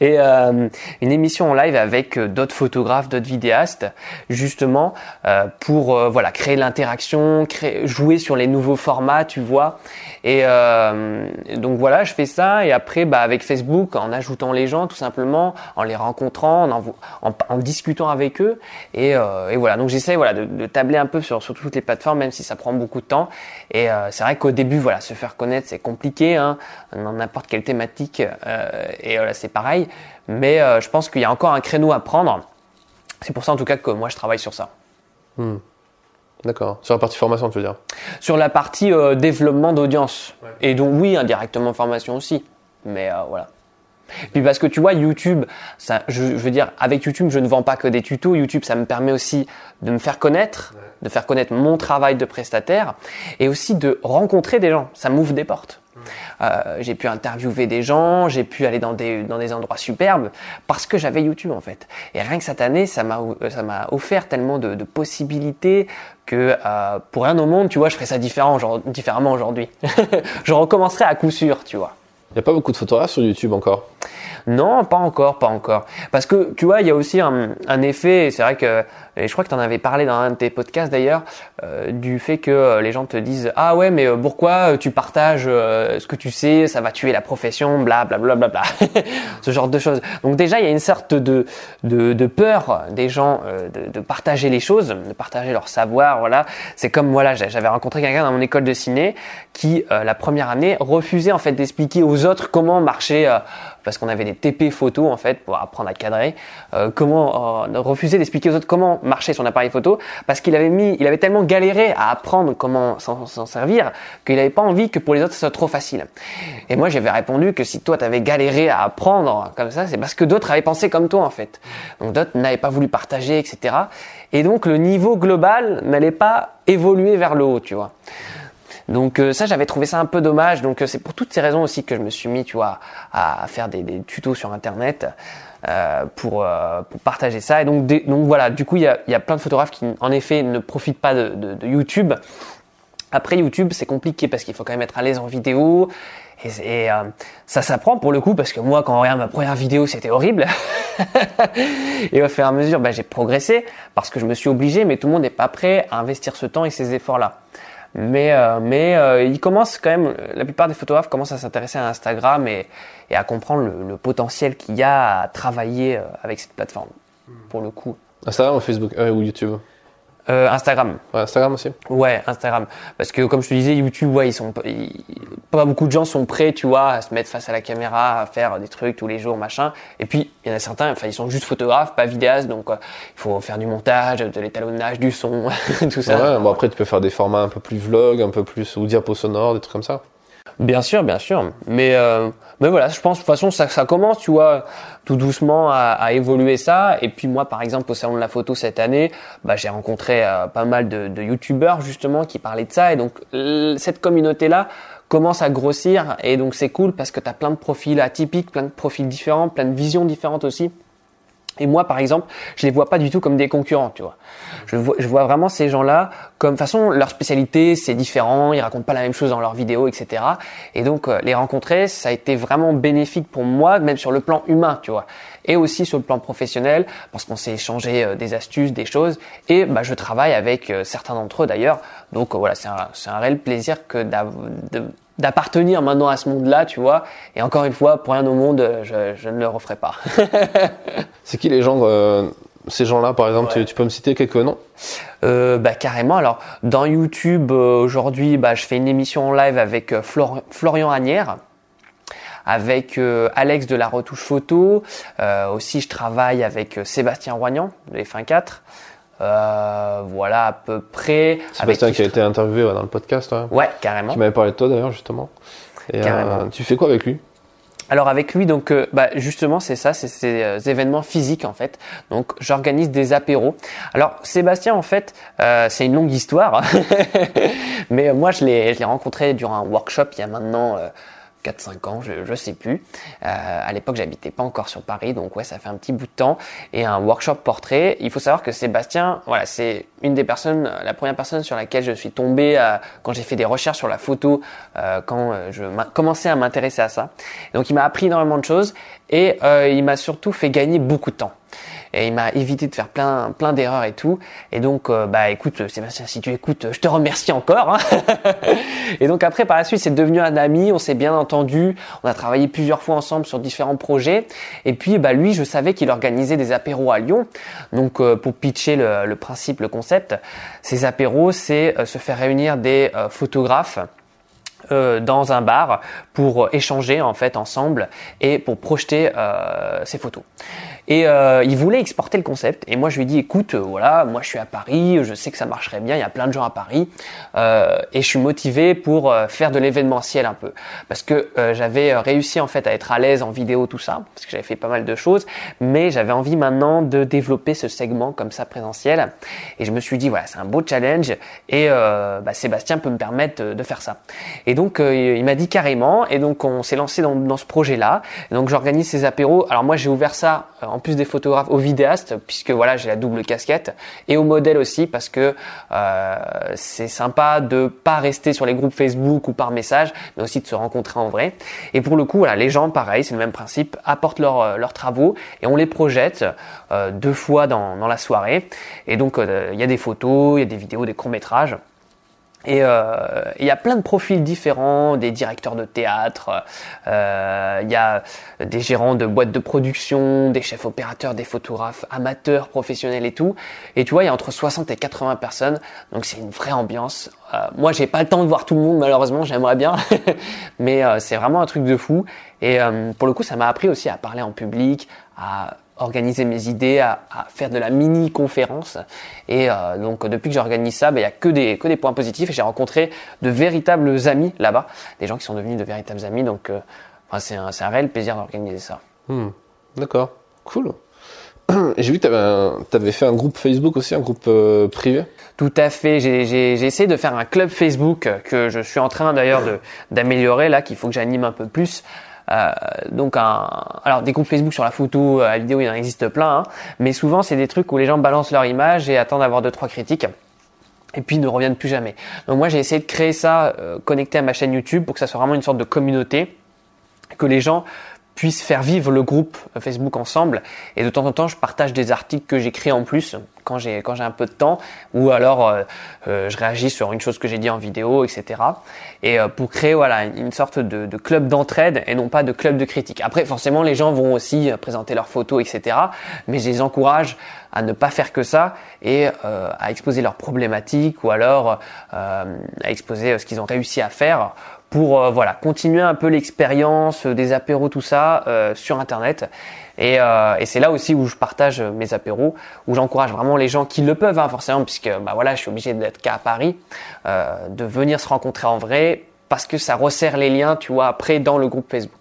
Et euh, une émission en live avec d'autres photographes, d'autres vidéastes, justement euh, pour euh, voilà créer l'interaction, créer, jouer sur les nouveaux formats, tu vois. Et euh, donc voilà, je fais ça. Et après, bah avec Facebook, en ajoutant les gens, tout simplement, en les rencontrant, en en, en, en discutant avec eux. Et, euh, et voilà. Donc j'essaie voilà de, de tabler un peu sur, sur toutes les plateformes, même si ça prend beaucoup de temps. Et euh, c'est vrai qu'au début, voilà, se faire connaître, c'est compliqué, hein. Dans n'importe quelle thématique euh, et euh, c'est pareil, mais euh, je pense qu'il y a encore un créneau à prendre C'est pour ça en tout cas que moi je travaille sur ça. Hmm. D'accord. Sur la partie formation, tu veux dire? Sur la partie euh, développement d'audience. Ouais. Et donc oui, indirectement formation aussi. Mais euh, voilà. Puis parce que tu vois, YouTube, ça, je, je veux dire, avec YouTube, je ne vends pas que des tutos. YouTube, ça me permet aussi de me faire connaître, ouais. de faire connaître mon travail de prestataire et aussi de rencontrer des gens. Ça m'ouvre des portes. Mmh. Euh, j'ai pu interviewer des gens, j'ai pu aller dans des, dans des endroits superbes parce que j'avais YouTube en fait. Et rien que cette année, ça m'a, ça m'a offert tellement de, de possibilités que euh, pour rien au monde, tu vois, je ferais ça différent, genre, différemment aujourd'hui. Je recommencerai à coup sûr, tu vois. Il n'y a pas beaucoup de photographes sur YouTube encore? Non, pas encore, pas encore. Parce que tu vois, il y a aussi un, un effet, c'est vrai que, et je crois que tu en avais parlé dans un de tes podcasts d'ailleurs, euh, du fait que les gens te disent « Ah ouais, mais pourquoi tu partages euh, ce que tu sais, ça va tuer la profession, blablabla, bla, bla, bla. » Ce genre de choses. Donc déjà, il y a une sorte de, de, de peur des gens euh, de, de partager les choses, de partager leur savoir, voilà. C'est comme, voilà, j'avais rencontré quelqu'un dans mon école de ciné qui, euh, la première année, refusait en fait d'expliquer aux autres comment marcher, euh, parce qu'on avait des T P photo en fait pour apprendre à cadrer, euh, comment euh, refuser d'expliquer aux autres comment marcher son appareil photo parce qu'il avait mis, il avait tellement galéré à apprendre comment s'en, s'en servir qu'il n'avait pas envie que pour les autres ça soit trop facile. Et moi j'avais répondu que si toi t'avais galéré à apprendre comme ça, c'est parce que d'autres avaient pensé comme toi en fait. Donc d'autres n'avaient pas voulu partager, et cetera. Et donc le niveau global n'allait pas évoluer vers le haut, tu vois. Donc euh, ça, j'avais trouvé ça un peu dommage. Donc euh, c'est pour toutes ces raisons aussi que je me suis mis, tu vois, à, à faire des, des tutos sur Internet euh, pour, euh, pour partager ça. Et donc, des, donc voilà, du coup, il y a, y a plein de photographes qui, en effet, ne profitent pas de, de, de YouTube. Après YouTube, c'est compliqué parce qu'il faut quand même être à l'aise en vidéo. Et, et euh, ça s'apprend pour le coup parce que moi, quand on regarde ma première vidéo, c'était horrible. Et au fur et à mesure, ben, j'ai progressé parce que je me suis obligé, mais tout le monde n'est pas prêt à investir ce temps et ces efforts-là. Mais, euh, mais euh, ils commencent quand même, la plupart des photographes commencent à s'intéresser à Instagram et, et à comprendre le, le potentiel qu'il y a à travailler avec cette plateforme, pour le coup. Instagram ou Facebook euh, ou YouTube euh, Instagram. Ouais, Instagram aussi. Ouais, Instagram. Parce que comme je te disais, YouTube, ouais, ils sont, ils, pas beaucoup de gens sont prêts, tu vois, à se mettre face à la caméra, à faire des trucs tous les jours, machin. Et puis, il y en a certains, enfin, ils sont juste photographes, pas vidéastes, donc euh, il faut faire du montage, de l'étalonnage, du son, tout ça. Ouais, bon après, tu peux faire des formats un peu plus vlog, un peu plus, ou diapos sonores, des trucs comme ça. Bien sûr, bien sûr. Mais, euh, mais voilà, je pense, de toute façon, ça, ça commence, tu vois, tout doucement à, à évoluer ça. Et puis moi, par exemple, au Salon de la Photo cette année, bah, j'ai rencontré euh, pas mal de, de youtubeurs, justement, qui parlaient de ça. Et donc, cette communauté-là commence à grossir. Et donc, c'est cool parce que t'as plein de profils atypiques, plein de profils différents, plein de visions différentes aussi. Et moi, par exemple, je les vois pas du tout comme des concurrents, tu vois. Je vois, je vois vraiment ces gens-là comme, de toute façon, leur spécialité, c'est différent, ils racontent pas la même chose dans leurs vidéos, et cetera. Et donc, euh, les rencontrer, ça a été vraiment bénéfique pour moi, même sur le plan humain, tu vois. Et aussi sur le plan professionnel, parce qu'on s'est échangé euh, des astuces, des choses. Et bah, je travaille avec euh, certains d'entre eux, d'ailleurs. Donc, euh, voilà, c'est un, c'est un réel plaisir que d'av- de, d'appartenir maintenant à ce monde-là, tu vois. Et encore une fois, pour rien au monde, je, je ne le referai pas. C'est qui les gens, euh, ces gens-là, par exemple, ouais. tu, tu peux me citer quelques noms? euh, Bah carrément. Alors dans YouTube euh, aujourd'hui, bah je fais une émission en live avec euh, Flor- Florian Agnière, avec euh, Alex de la retouche photo. Euh, aussi, je travaille avec euh, Sébastien Roignan de Fin quatre. Euh, voilà à peu près. Sébastien avec qui a été interviewé ouais, dans le podcast. Ouais. ouais, carrément. Tu m'avais parlé de toi d'ailleurs justement. Et, carrément. Euh, tu fais quoi avec lui? Alors avec lui, donc euh, bah, justement c'est ça, c'est ces euh, événements physiques en fait. Donc j'organise des apéros. Alors Sébastien en fait, euh, c'est une longue histoire, mais euh, moi je l'ai, je l'ai rencontré durant un workshop il y a maintenant euh, quatre cinq ans, je, je sais plus. Euh, à l'époque j'habitais pas encore sur Paris, donc ouais ça fait un petit bout de temps. Et un workshop portrait. Il faut savoir que Sébastien, voilà c'est une des personnes, la première personne sur laquelle je suis tombé euh, quand j'ai fait des recherches sur la photo, euh, quand je commençais à m'intéresser à ça. Donc il m'a appris énormément de choses et euh, il m'a surtout fait gagner beaucoup de temps. Et il m'a évité de faire plein plein d'erreurs et tout. Et donc euh, bah écoute Sébastien, si tu écoutes, je te remercie encore. Hein. Et donc après par la suite, c'est devenu un ami, on s'est bien entendu, on a travaillé plusieurs fois ensemble sur différents projets. Et puis bah lui, je savais qu'il organisait des apéros à Lyon. Donc euh, pour pitcher le, le principe, le concept, ces apéros, c'est euh, se faire réunir des euh, photographes Euh, dans un bar pour échanger en fait ensemble et pour projeter euh, ses photos. Et euh, il voulait exporter le concept. Et moi, je lui ai dit, écoute, euh, voilà, moi, je suis à Paris. Je sais que ça marcherait bien. Il y a plein de gens à Paris. Euh, et je suis motivé pour euh, faire de l'événementiel un peu. Parce que euh, j'avais réussi, en fait, à être à l'aise en vidéo, tout ça. Parce que j'avais fait pas mal de choses. Mais j'avais envie maintenant de développer ce segment comme ça, présentiel. Et je me suis dit, voilà, c'est un beau challenge. Et euh, bah, Sébastien peut me permettre de, de faire ça. Et donc, euh, il m'a dit carrément. Et donc, on s'est lancé dans, dans ce projet-là. Et donc, j'organise ces apéros. Alors, moi, j'ai ouvert ça en plus des photographes aux vidéastes, puisque voilà, j'ai la double casquette, et aux modèles aussi, parce que euh, c'est sympa de pas rester sur les groupes Facebook ou par message, mais aussi de se rencontrer en vrai. Et pour le coup, voilà, les gens, pareil, c'est le même principe, apportent leurs leurs travaux et on les projette euh, deux fois dans, dans la soirée. Et donc, il euh, y a des photos, il y a des vidéos, des courts-métrages. Et il euh, y a plein de profils différents, des directeurs de théâtre, il euh, y a des gérants de boîtes de production, des chefs opérateurs, des photographes amateurs, professionnels et tout. Et tu vois, il y a entre soixante et quatre-vingts personnes, donc c'est une vraie ambiance. Euh, moi, j'ai pas le temps de voir tout le monde, malheureusement, j'aimerais bien, mais euh, c'est vraiment un truc de fou. Et euh, pour le coup, ça m'a appris aussi à parler en public, à organiser mes idées, à, à faire de la mini-conférence. Et euh, donc, depuis que j'organise ça, ben, y a que des, que des points positifs. Et j'ai rencontré de véritables amis là-bas, des gens qui sont devenus de véritables amis. Donc, euh, enfin, c'est un, c'est un réel plaisir d'organiser ça. Hmm. D'accord, cool. J'ai vu que t'avais, t'avais fait un groupe Facebook aussi, un groupe euh, privé. Tout à fait. J'ai, j'ai, j'ai essayé de faire un club Facebook que je suis en train d'ailleurs de, d'améliorer là, qu'il faut que j'anime un peu plus. Euh, donc un, alors des groupes Facebook sur la photo, à la vidéo, il en existe plein, hein, mais souvent c'est des trucs où les gens balancent leur image et attendent d'avoir deux trois critiques et puis ne reviennent plus jamais. Donc moi j'ai essayé de créer ça, euh, connecté à ma chaîne YouTube pour que ça soit vraiment une sorte de communauté, que les gens puissent faire vivre le groupe Facebook ensemble. Et de temps en temps je partage des articles que j'écris en plus quand j'ai quand j'ai un peu de temps, ou alors euh, euh, je réagis sur une chose que j'ai dit en vidéo, etc. Et euh, pour créer voilà une sorte de, de club d'entraide et non pas de club de critique. Après forcément les gens vont aussi présenter leurs photos, etc., mais je les encourage à ne pas faire que ça et euh, à exposer leurs problématiques, ou alors euh, à exposer ce qu'ils ont réussi à faire pour euh, voilà continuer un peu l'expérience euh, des apéros, tout ça, euh, sur internet. Et, euh, et c'est là aussi où je partage mes apéros, où j'encourage vraiment les gens qui le peuvent, hein, forcément, puisque bah voilà je suis obligé d'être qu'à Paris, euh, de venir se rencontrer en vrai, parce que ça resserre les liens, tu vois, après dans le groupe Facebook.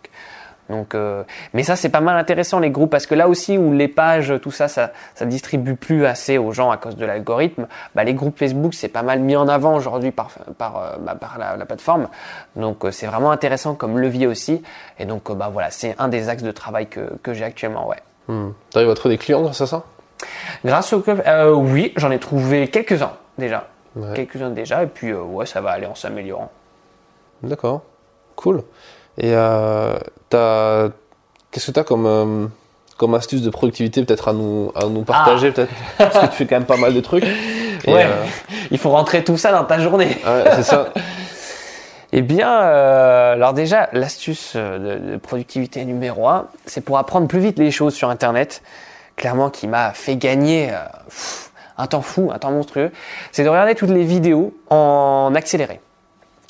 Donc, euh, mais ça c'est pas mal intéressant les groupes, parce que là aussi où les pages, tout ça, ça, ça distribue plus assez aux gens à cause de l'algorithme. Bah les groupes Facebook c'est pas mal mis en avant aujourd'hui par par bah, par la, la plateforme. Donc euh, c'est vraiment intéressant comme levier aussi. Et donc euh, bah voilà c'est un des axes de travail que que j'ai actuellement, ouais. Hmm. T'arrives à trouver des clients grâce à ça ? Grâce au club, euh, oui j'en ai trouvé quelques uns déjà, ouais. quelques uns déjà. Et puis euh, ouais ça va aller en s'améliorant. D'accord, cool. Et euh, t'as, qu'est-ce que t'as comme, euh, comme astuce de productivité peut-être à nous, à nous partager, ah. peut-être, parce que tu fais quand même pas mal de trucs. Et ouais, euh... il faut rentrer tout ça dans ta journée. Ouais, c'est ça. Eh bien, euh, alors déjà, l'astuce de, de productivité numéro un, c'est pour apprendre plus vite les choses sur Internet, clairement qui m'a fait gagner euh, pff, un temps fou, un temps monstrueux, c'est de regarder toutes les vidéos en accéléré.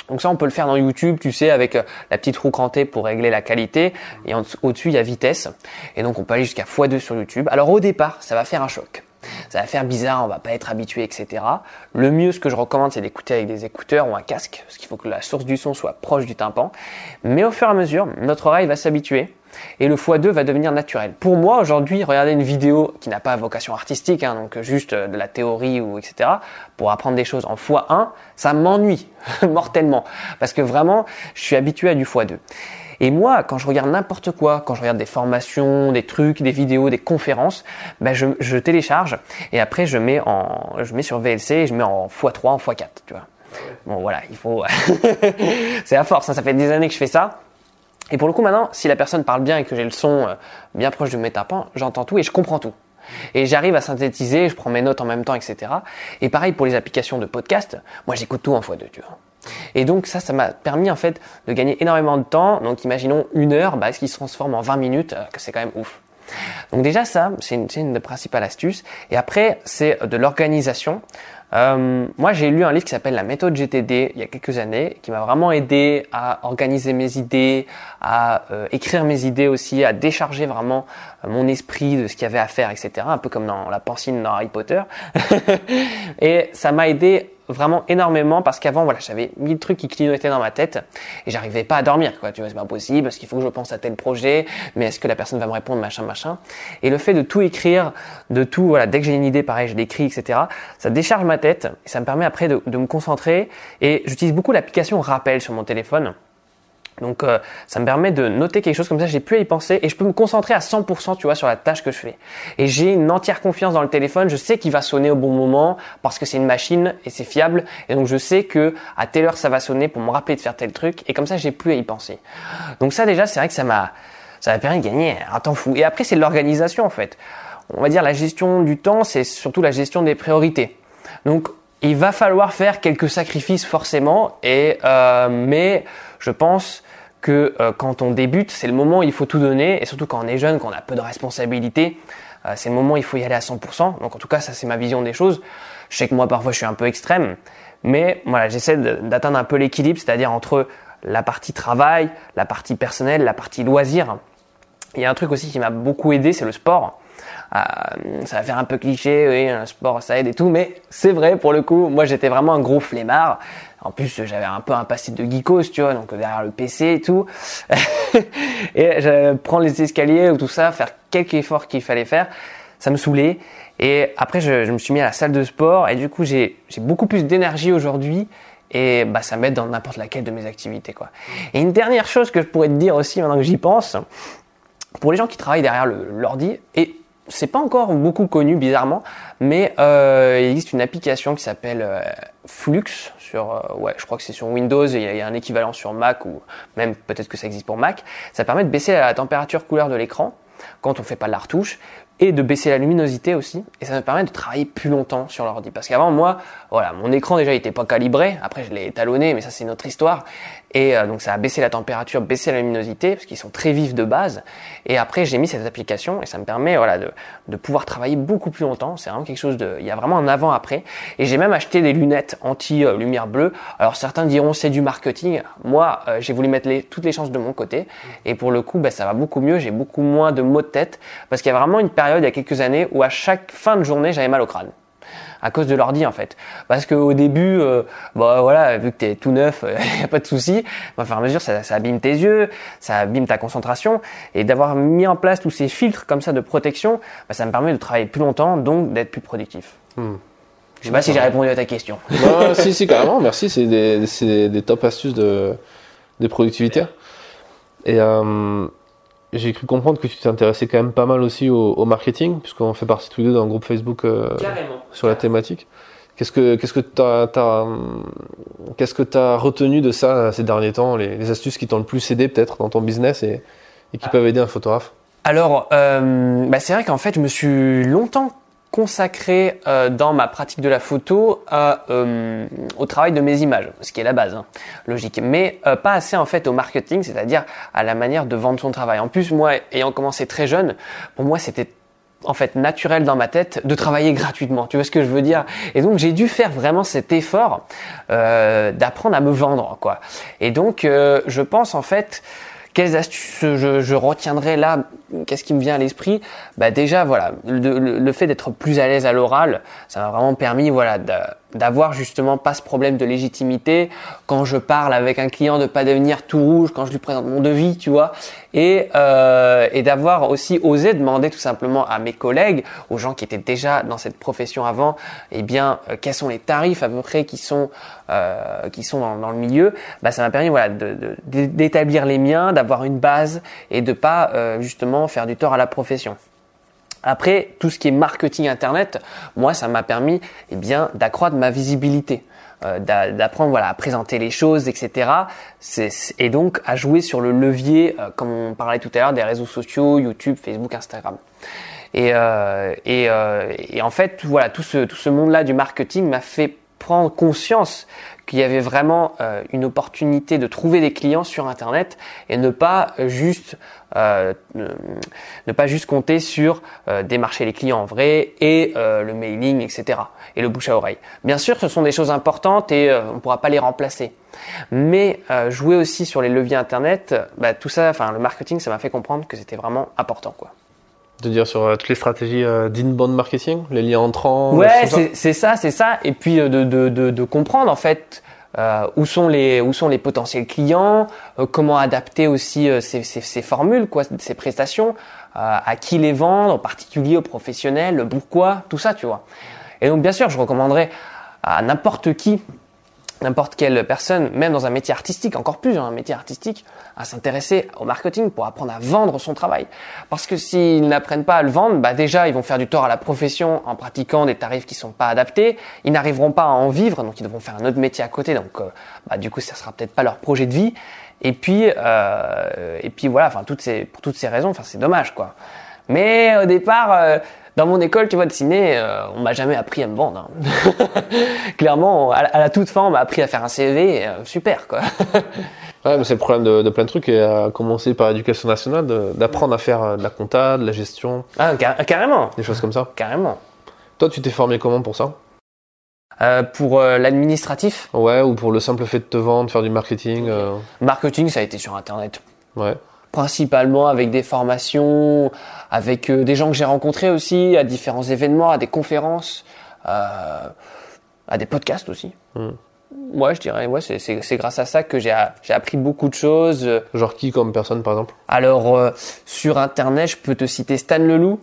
Donc ça, on peut le faire dans YouTube, tu sais, avec la petite roue crantée pour régler la qualité. Et en, au-dessus, il y a vitesse. Et donc, on peut aller jusqu'à fois deux sur YouTube. Alors, au départ, ça va faire un choc. Ça va faire bizarre, on va pas être habitué, et cetera. Le mieux, ce que je recommande, c'est d'écouter avec des écouteurs ou un casque, parce qu'il faut que la source du son soit proche du tympan. Mais au fur et à mesure, notre oreille va s'habituer et le fois deux va devenir naturel. Pour moi, aujourd'hui, regarder une vidéo qui n'a pas vocation artistique, hein, donc juste de la théorie ou et cetera, pour apprendre des choses en fois un, ça m'ennuie mortellement, parce que vraiment, je suis habitué à du fois deux. Et moi, quand je regarde n'importe quoi, quand je regarde des formations, des trucs, des vidéos, des conférences, ben je, je télécharge et après je mets en, je mets sur V L C et je mets en fois trois, en fois quatre, tu vois. Bon voilà, il faut, c'est à force, hein, ça fait des années que je fais ça. Et pour le coup maintenant, si la personne parle bien et que j'ai le son bien proche de mes tympans, j'entends tout et je comprends tout. Et j'arrive à synthétiser, je prends mes notes en même temps, et cetera. Et pareil pour les applications de podcast, moi j'écoute tout en fois deux, tu vois. Et donc ça, ça m'a permis en fait de gagner énormément de temps. Donc imaginons une heure, bah, ce qui se transforme en vingt minutes, euh, que c'est quand même ouf. Donc déjà ça, c'est une, c'est une des principales astuces. Et après, c'est de l'organisation. Euh, moi, j'ai lu un livre qui s'appelle La méthode G T D il y a quelques années, qui m'a vraiment aidé à organiser mes idées, à euh, écrire mes idées aussi, à décharger vraiment euh, mon esprit de ce qu'il y avait à faire, et cetera. Un peu comme dans la pancine dans Harry Potter. Et ça m'a aidé vraiment énormément parce qu'avant, voilà, j'avais mille trucs qui clignotaient dans ma tête et j'arrivais pas à dormir, quoi. Tu vois, c'est pas possible parce qu'il faut que je pense à tel projet, mais est-ce que la personne va me répondre, machin, machin. Et le fait de tout écrire, de tout, voilà, dès que j'ai une idée, pareil, je l'écris, et cetera. Ça décharge ma tête et ça me permet après de, de me concentrer. Et j'utilise beaucoup l'application Rappel sur mon téléphone. Donc, euh, ça me permet de noter quelque chose comme ça, j'ai plus à y penser et je peux me concentrer à cent pour cent, tu vois, sur la tâche que je fais. Et j'ai une entière confiance dans le téléphone, je sais qu'il va sonner au bon moment parce que c'est une machine et c'est fiable. Et donc, je sais que à telle heure, ça va sonner pour me rappeler de faire tel truc et comme ça, j'ai plus à y penser. Donc ça, déjà, c'est vrai que ça m'a, ça m'a permis de gagner un temps fou. Et après, c'est l'organisation, en fait. On va dire la gestion du temps, c'est surtout la gestion des priorités. Donc, il va falloir faire quelques sacrifices forcément et euh, mais je pense que euh, quand on débute, c'est le moment où il faut tout donner et surtout quand on est jeune, quand on a peu de responsabilités, euh, c'est le moment où il faut y aller à cent pour cent. Donc en tout cas, ça c'est ma vision des choses. Je sais que moi parfois je suis un peu extrême, mais voilà, j'essaie de, d'atteindre un peu l'équilibre, c'est-à-dire entre la partie travail, la partie personnelle, la partie loisir. Il y a un truc aussi qui m'a beaucoup aidé, c'est le sport. Euh, ça va faire un peu cliché, oui, le sport ça aide et tout, mais c'est vrai pour le coup. Moi j'étais vraiment un gros flemmard. En plus j'avais un peu un passé de geekos, tu vois, donc derrière le P C et tout. Et j'allais prendre les escaliers ou tout ça, faire quelques efforts qu'il fallait faire, ça me saoulait. Et après je, je me suis mis à la salle de sport et du coup j'ai, j'ai beaucoup plus d'énergie aujourd'hui. Et bah ça m'aide dans n'importe laquelle de mes activités, quoi. Et une dernière chose que je pourrais te dire aussi maintenant que j'y pense, pour les gens qui travaillent derrière le, l'ordi, et c'est pas encore beaucoup connu bizarrement, mais euh, il existe une application qui s'appelle euh, Flux sur, euh, ouais, je crois que c'est sur Windows. Il y, y a un équivalent sur Mac ou même peut-être que ça existe pour Mac. Ça permet de baisser la température couleur de l'écran quand on fait pas de la retouche et de baisser la luminosité aussi. Et ça me permet de travailler plus longtemps sur l'ordi. Parce qu'avant moi, voilà, mon écran déjà il était pas calibré. Après je l'ai étalonné, mais ça c'est une autre histoire. Et euh, donc ça a baissé la température, baissé la luminosité parce qu'ils sont très vifs de base. Et après j'ai mis cette application et ça me permet, voilà, de de pouvoir travailler beaucoup plus longtemps. C'est vraiment quelque chose de, il y a vraiment un avant après. Et j'ai même acheté des lunettes anti euh, lumière bleue. Alors certains diront c'est du marketing. Moi euh, j'ai voulu mettre les, toutes les chances de mon côté. Et pour le coup, bah ça va beaucoup mieux. J'ai beaucoup moins de maux de tête parce qu'il y a vraiment une période il y a quelques années où à chaque fin de journée j'avais mal au crâne à cause de l'ordi, en fait, parce qu'au début euh, bah voilà, vu que t'es tout neuf, il n'y a pas de souci, mais au fur et à mesure ça, ça abîme tes yeux, ça abîme ta concentration, et d'avoir mis en place tous ces filtres comme ça de protection, bah, ça me permet de travailler plus longtemps, donc d'être plus productif. hmm. Je sais pas si j'ai répondu à ta question. Non, si si carrément, merci, c'est des, c'est des top astuces de, de productivité. Et euh... j'ai cru comprendre que tu t'intéressais quand même pas mal aussi au, au marketing, puisqu'on fait partie tous les deux d'un groupe Facebook euh, sur la thématique. Qu'est-ce que qu'est-ce que t'as, t'as, qu'est-ce que t'as retenu de ça ces derniers temps, les, les astuces qui t'ont le plus aidé peut-être dans ton business et, et qui ah. peuvent aider un photographe? Alors, euh, bah c'est vrai qu'en fait, je me suis longtemps consacré euh, dans ma pratique de la photo à, euh, au travail de mes images, ce qui est la base, hein, logique, mais euh, pas assez en fait au marketing, c'est-à-dire à la manière de vendre son travail. En plus, moi, ayant commencé très jeune, pour moi, c'était en fait naturel dans ma tête de travailler gratuitement, tu vois ce que je veux dire, et donc j'ai dû faire vraiment cet effort euh, d'apprendre à me vendre, quoi. Et donc euh, je pense en fait, quelles astuces je, je retiendrai là? Qu'est-ce qui me vient à l'esprit? Bah déjà voilà, le, le, le fait d'être plus à l'aise à l'oral, ça m'a vraiment permis, voilà, de, d'avoir justement pas ce problème de légitimité quand je parle avec un client, de pas devenir tout rouge quand je lui présente mon devis, tu vois, et euh, et d'avoir aussi osé demander tout simplement à mes collègues, aux gens qui étaient déjà dans cette profession avant, eh bien euh, quels sont les tarifs à peu près qui sont euh, qui sont dans, dans le milieu. Bah ça m'a permis, voilà, de, de, d'établir les miens, d'avoir une base et de pas euh, justement faire du tort à la profession. Après, tout ce qui est marketing internet, moi, ça m'a permis, eh bien, d'accroître ma visibilité, euh, d'a, d'apprendre, voilà, à présenter les choses, et cetera. C'est, et donc, à jouer sur le levier, euh, comme on parlait tout à l'heure, des réseaux sociaux, YouTube, Facebook, Instagram. Et, euh, et, euh, et en fait, voilà, tout ce, tout ce monde-là du marketing m'a fait prendre conscience qu'il y avait vraiment euh, une opportunité de trouver des clients sur Internet et ne pas juste euh, ne pas juste compter sur euh, démarcher les clients en vrai et euh, le mailing, et cetera et le bouche à oreille. Bien sûr, ce sont des choses importantes et euh, on ne pourra pas les remplacer. Mais euh, jouer aussi sur les leviers Internet, bah, tout ça, enfin le marketing, ça m'a fait comprendre que c'était vraiment important, quoi. De dire sur euh, toutes les stratégies euh, d'inbound marketing, les liens entrants. Ouais, c'est, c'est ça, c'est ça. Et puis euh, de, de, de, de comprendre en fait euh, où sont les où sont les potentiels clients, euh, comment adapter aussi euh, ces, ces, ces formules, quoi, ces prestations, euh, à qui les vendre, en particulier aux professionnels, le pourquoi, tout ça, tu vois. Et donc bien sûr, je recommanderais à n'importe qui, n'importe quelle personne, même dans un métier artistique, encore plus dans un métier artistique, à s'intéresser au marketing pour apprendre à vendre son travail. Parce que s'ils n'apprennent pas à le vendre, bah déjà, ils vont faire du tort à la profession en pratiquant des tarifs qui sont pas adaptés. Ils n'arriveront pas à en vivre, donc ils devront faire un autre métier à côté. Donc, euh, bah, du coup, ça sera peut-être pas leur projet de vie. Et puis, euh, et puis voilà. Enfin, toutes ces, pour toutes ces raisons, enfin, c'est dommage, quoi. Mais au départ, euh, dans mon école, tu vois, de ciné, euh, on m'a jamais appris à me vendre. Hein. Clairement, à, à la toute fin, on m'a appris à faire un C V, euh, super, quoi. Ouais, mais c'est le problème de, de plein de trucs, et à commencer par l'éducation nationale, de, d'apprendre à faire de la compta, de la gestion. Ah, car- carrément. Des choses comme ça. Carrément. Toi, tu t'es formé comment pour ça ? Euh, pour euh, l'administratif ? Ouais, ou pour le simple fait de te vendre, faire du marketing. Euh... Marketing, ça a été sur Internet. Ouais. Principalement avec des formations, avec euh, des gens que j'ai rencontrés aussi, à différents événements, à des conférences, euh, à des podcasts aussi. Moi, mmh. ouais, je dirais, ouais, c'est, c'est, c'est grâce à ça que j'ai, j'ai appris beaucoup de choses. Genre qui comme personne, par exemple ? Alors, euh, sur Internet, je peux te citer Stan Leloup,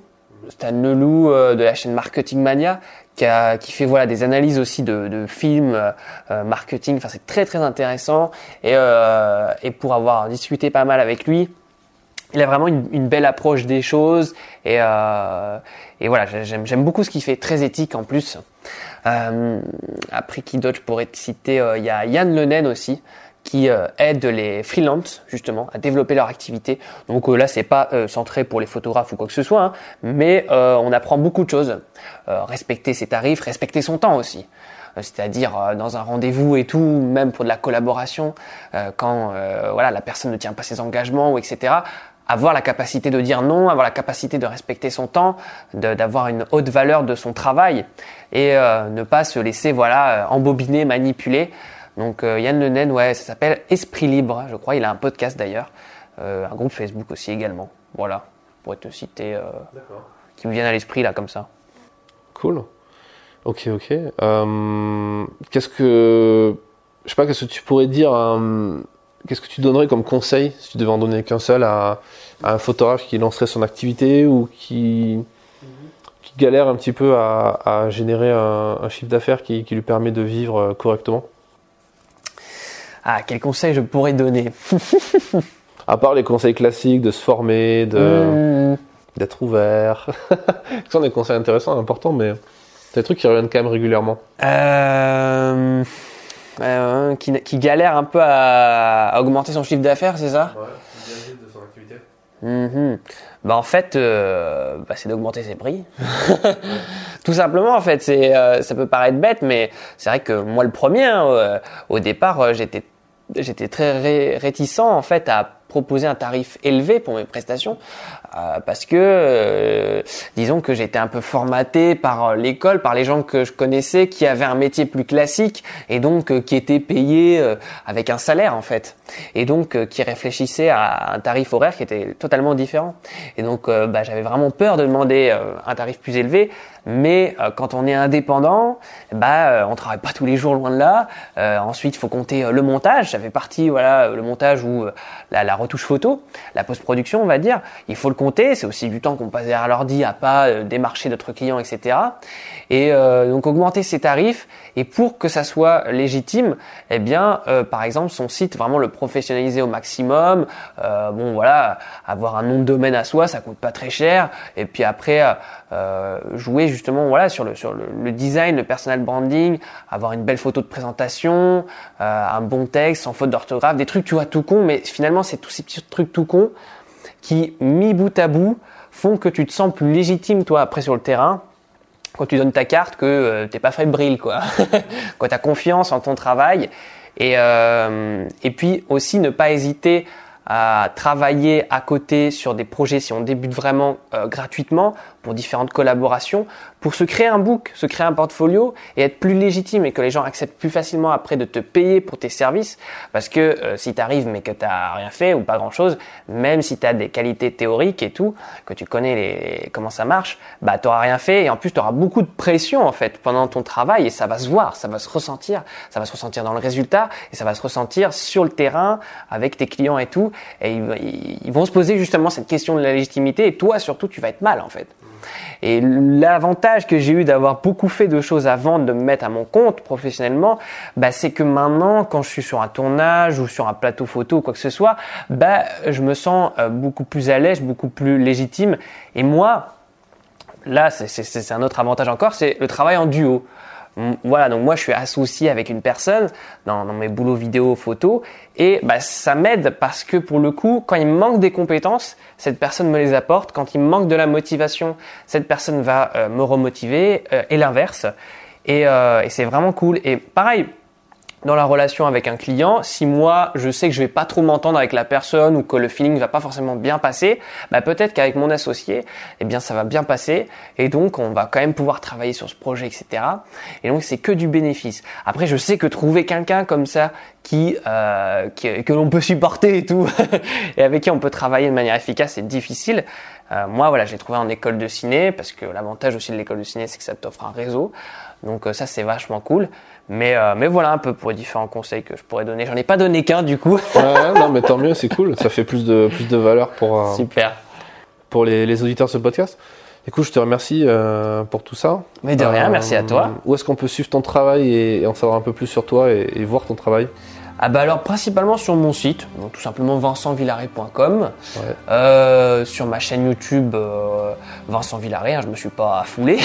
Stan Leloup euh, de la chaîne Marketing Mania, qui, a, qui fait voilà des analyses aussi de, de films, euh, marketing. Enfin, c'est très très intéressant. Et, euh, et pour avoir discuté pas mal avec lui, il a vraiment une, une belle approche des choses et, euh, et voilà, j'aime, j'aime beaucoup ce qu'il fait, très éthique en plus. Euh, après qui d'autre je pourrais te citer, il euh, y a Yann Lenain aussi qui euh, aide les freelances justement à développer leur activité. Donc euh, là, c'est pas euh, centré pour les photographes ou quoi que ce soit, hein, mais euh, on apprend beaucoup de choses. Euh, respecter ses tarifs, respecter son temps aussi. C'est-à-dire euh, dans un rendez-vous et tout, même pour de la collaboration, euh, quand euh, voilà la personne ne tient pas ses engagements ou et cetera. Avoir la capacité de dire non, avoir la capacité de respecter son temps, de, d'avoir une haute valeur de son travail et euh, ne pas se laisser voilà embobiner, manipuler. Donc euh, Yann Lenain, ouais, ça s'appelle Esprit Libre, je crois. Il a un podcast d'ailleurs, euh, un groupe Facebook aussi également. Voilà, pour te citer, euh, qui me viennent à l'esprit là comme ça. Cool. Ok, ok. Euh, qu'est-ce que, je sais pas, qu'est-ce que tu pourrais dire à un... Qu'est-ce que tu donnerais comme conseil, si tu devais en donner qu'un seul, à, à un photographe qui lancerait son activité ou qui, qui galère un petit peu à, à générer un, un chiffre d'affaires qui, qui lui permet de vivre correctement ? Ah, quel conseil je pourrais donner ? À part les conseils classiques de se former, de, mmh. d'être ouvert. Ce sont des conseils intéressants, importants, mais c'est des trucs qui reviennent quand même régulièrement. Euh... Euh, qui, qui galère un peu à, à augmenter son chiffre d'affaires, c'est ça ? Ouais, qui galère de son activité. Mmh. Bah en fait, euh, bah c'est d'augmenter ses prix. Tout simplement en fait, c'est, euh, ça peut paraître bête, mais c'est vrai que moi le premier, hein, euh, au départ, euh, j'étais, j'étais très ré- réticent en fait à proposer un tarif élevé pour mes prestations euh, parce que euh, disons que j'étais un peu formaté par l'école, par les gens que je connaissais qui avaient un métier plus classique et donc euh, qui étaient payés euh, avec un salaire en fait et donc euh, qui réfléchissaient à un tarif horaire qui était totalement différent et donc euh, bah, j'avais vraiment peur de demander euh, un tarif plus élevé. Mais euh, quand on est indépendant, bah euh, on travaille pas tous les jours, loin de là. Euh, ensuite, il faut compter euh, le montage. Ça fait partie, voilà, le montage ou euh, la, la retouche photo, la post-production, on va dire. Il faut le compter. C'est aussi du temps qu'on passe derrière l'ordi à pas euh, démarcher d'autres clients, et cetera. Et euh, donc augmenter ses tarifs. Et pour que ça soit légitime, eh bien, euh, par exemple, son site vraiment le professionnaliser au maximum. Euh, bon, voilà, avoir un nom de domaine à soi, ça coûte pas très cher. Et puis après, euh, euh, jouer justement voilà sur le sur le, le design, le personal branding, avoir une belle photo de présentation, euh, un bon texte sans faute d'orthographe, des trucs tu vois tout con, mais finalement c'est tous ces petits trucs tout con qui mis bout à bout font que tu te sens plus légitime toi après sur le terrain quand tu donnes ta carte que euh, t'es pas fébrile, quoi. Quand t'as confiance en ton travail. Et, euh, et puis aussi ne pas hésiter à travailler à côté sur des projets, si on débute vraiment euh, gratuitement, pour différentes collaborations, pour se créer un book, se créer un portfolio et être plus légitime et que les gens acceptent plus facilement après de te payer pour tes services. Parce que euh, si tu arrives mais que tu n'as rien fait ou pas grand-chose, même si tu as des qualités théoriques et tout, que tu connais les, comment ça marche, bah tu n'auras rien fait et en plus tu auras beaucoup de pression en fait pendant ton travail et ça va se voir, ça va se ressentir, ça va se ressentir dans le résultat et ça va se ressentir sur le terrain avec tes clients et tout. Et ils, ils vont se poser justement cette question de la légitimité et toi surtout tu vas être mal en fait. Et l'avantage que j'ai eu d'avoir beaucoup fait de choses avant de me mettre à mon compte professionnellement, bah, c'est que maintenant, quand je suis sur un tournage ou sur un plateau photo ou quoi que ce soit, bah, je me sens beaucoup plus à l'aise, beaucoup plus légitime. Et moi, là, c'est, c'est, c'est un autre avantage encore, c'est le travail en duo. Voilà, donc moi je suis associé avec une personne dans, dans mes boulots vidéo, photo et bah, ça m'aide parce que pour le coup, quand il me manque des compétences, cette personne me les apporte. Quand il me manque de la motivation, cette personne va euh, me remotiver euh, et l'inverse. Et, euh, et c'est vraiment cool. Et pareil, dans la relation avec un client, si moi je sais que je vais pas trop m'entendre avec la personne ou que le feeling va pas forcément bien passer, bah peut-être qu'avec mon associé, eh bien ça va bien passer et donc on va quand même pouvoir travailler sur ce projet, et cetera. Et donc c'est que du bénéfice. Après je sais que trouver quelqu'un comme ça qui, euh, qui que l'on peut supporter et tout et avec qui on peut travailler de manière efficace, c'est difficile. Euh, moi voilà, j'ai trouvé en école de ciné parce que l'avantage aussi de l'école de ciné, c'est que ça t'offre un réseau. Donc euh, ça c'est vachement cool. Mais, euh, mais voilà un peu pour les différents conseils que je pourrais donner. J'en ai pas donné qu'un du coup. Ouais, non mais tant mieux, c'est cool. Ça fait plus de, plus de valeur pour, euh, Super. pour les, les auditeurs de ce podcast. Écoute, je te remercie euh, pour tout ça. Mais de rien, euh, merci à toi. Où est-ce qu'on peut suivre ton travail et, et en savoir un peu plus sur toi et, et voir ton travail ? Ah bah alors principalement sur mon site, donc tout simplement vincent villaret point com, ouais. euh, sur ma chaîne YouTube euh, Vincent Villaret, hein, je me suis pas foulé.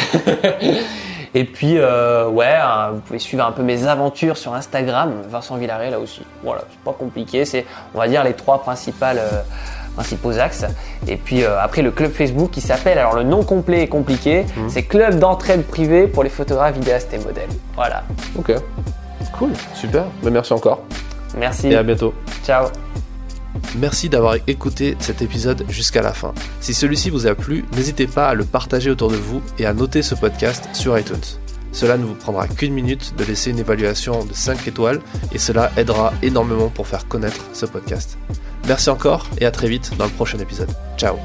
Et puis euh, ouais, hein, vous pouvez suivre un peu mes aventures sur Instagram, Vincent Villaret là aussi. Voilà, c'est pas compliqué, c'est on va dire les trois principales euh, principaux axes. Et puis euh, après le club Facebook qui s'appelle, alors le nom complet est compliqué, mmh. c'est Club d'entraide privée pour les photographes, vidéastes et modèles. Voilà. Ok. Cool, super. Ben, merci encore. Merci. Et à bientôt. Ciao. Merci d'avoir écouté cet épisode jusqu'à la fin. Si celui-ci vous a plu, n'hésitez pas à le partager autour de vous et à noter ce podcast sur iTunes. Cela ne vous prendra qu'une minute de laisser une évaluation de cinq étoiles et cela aidera énormément pour faire connaître ce podcast. Merci encore et à très vite dans le prochain épisode. Ciao.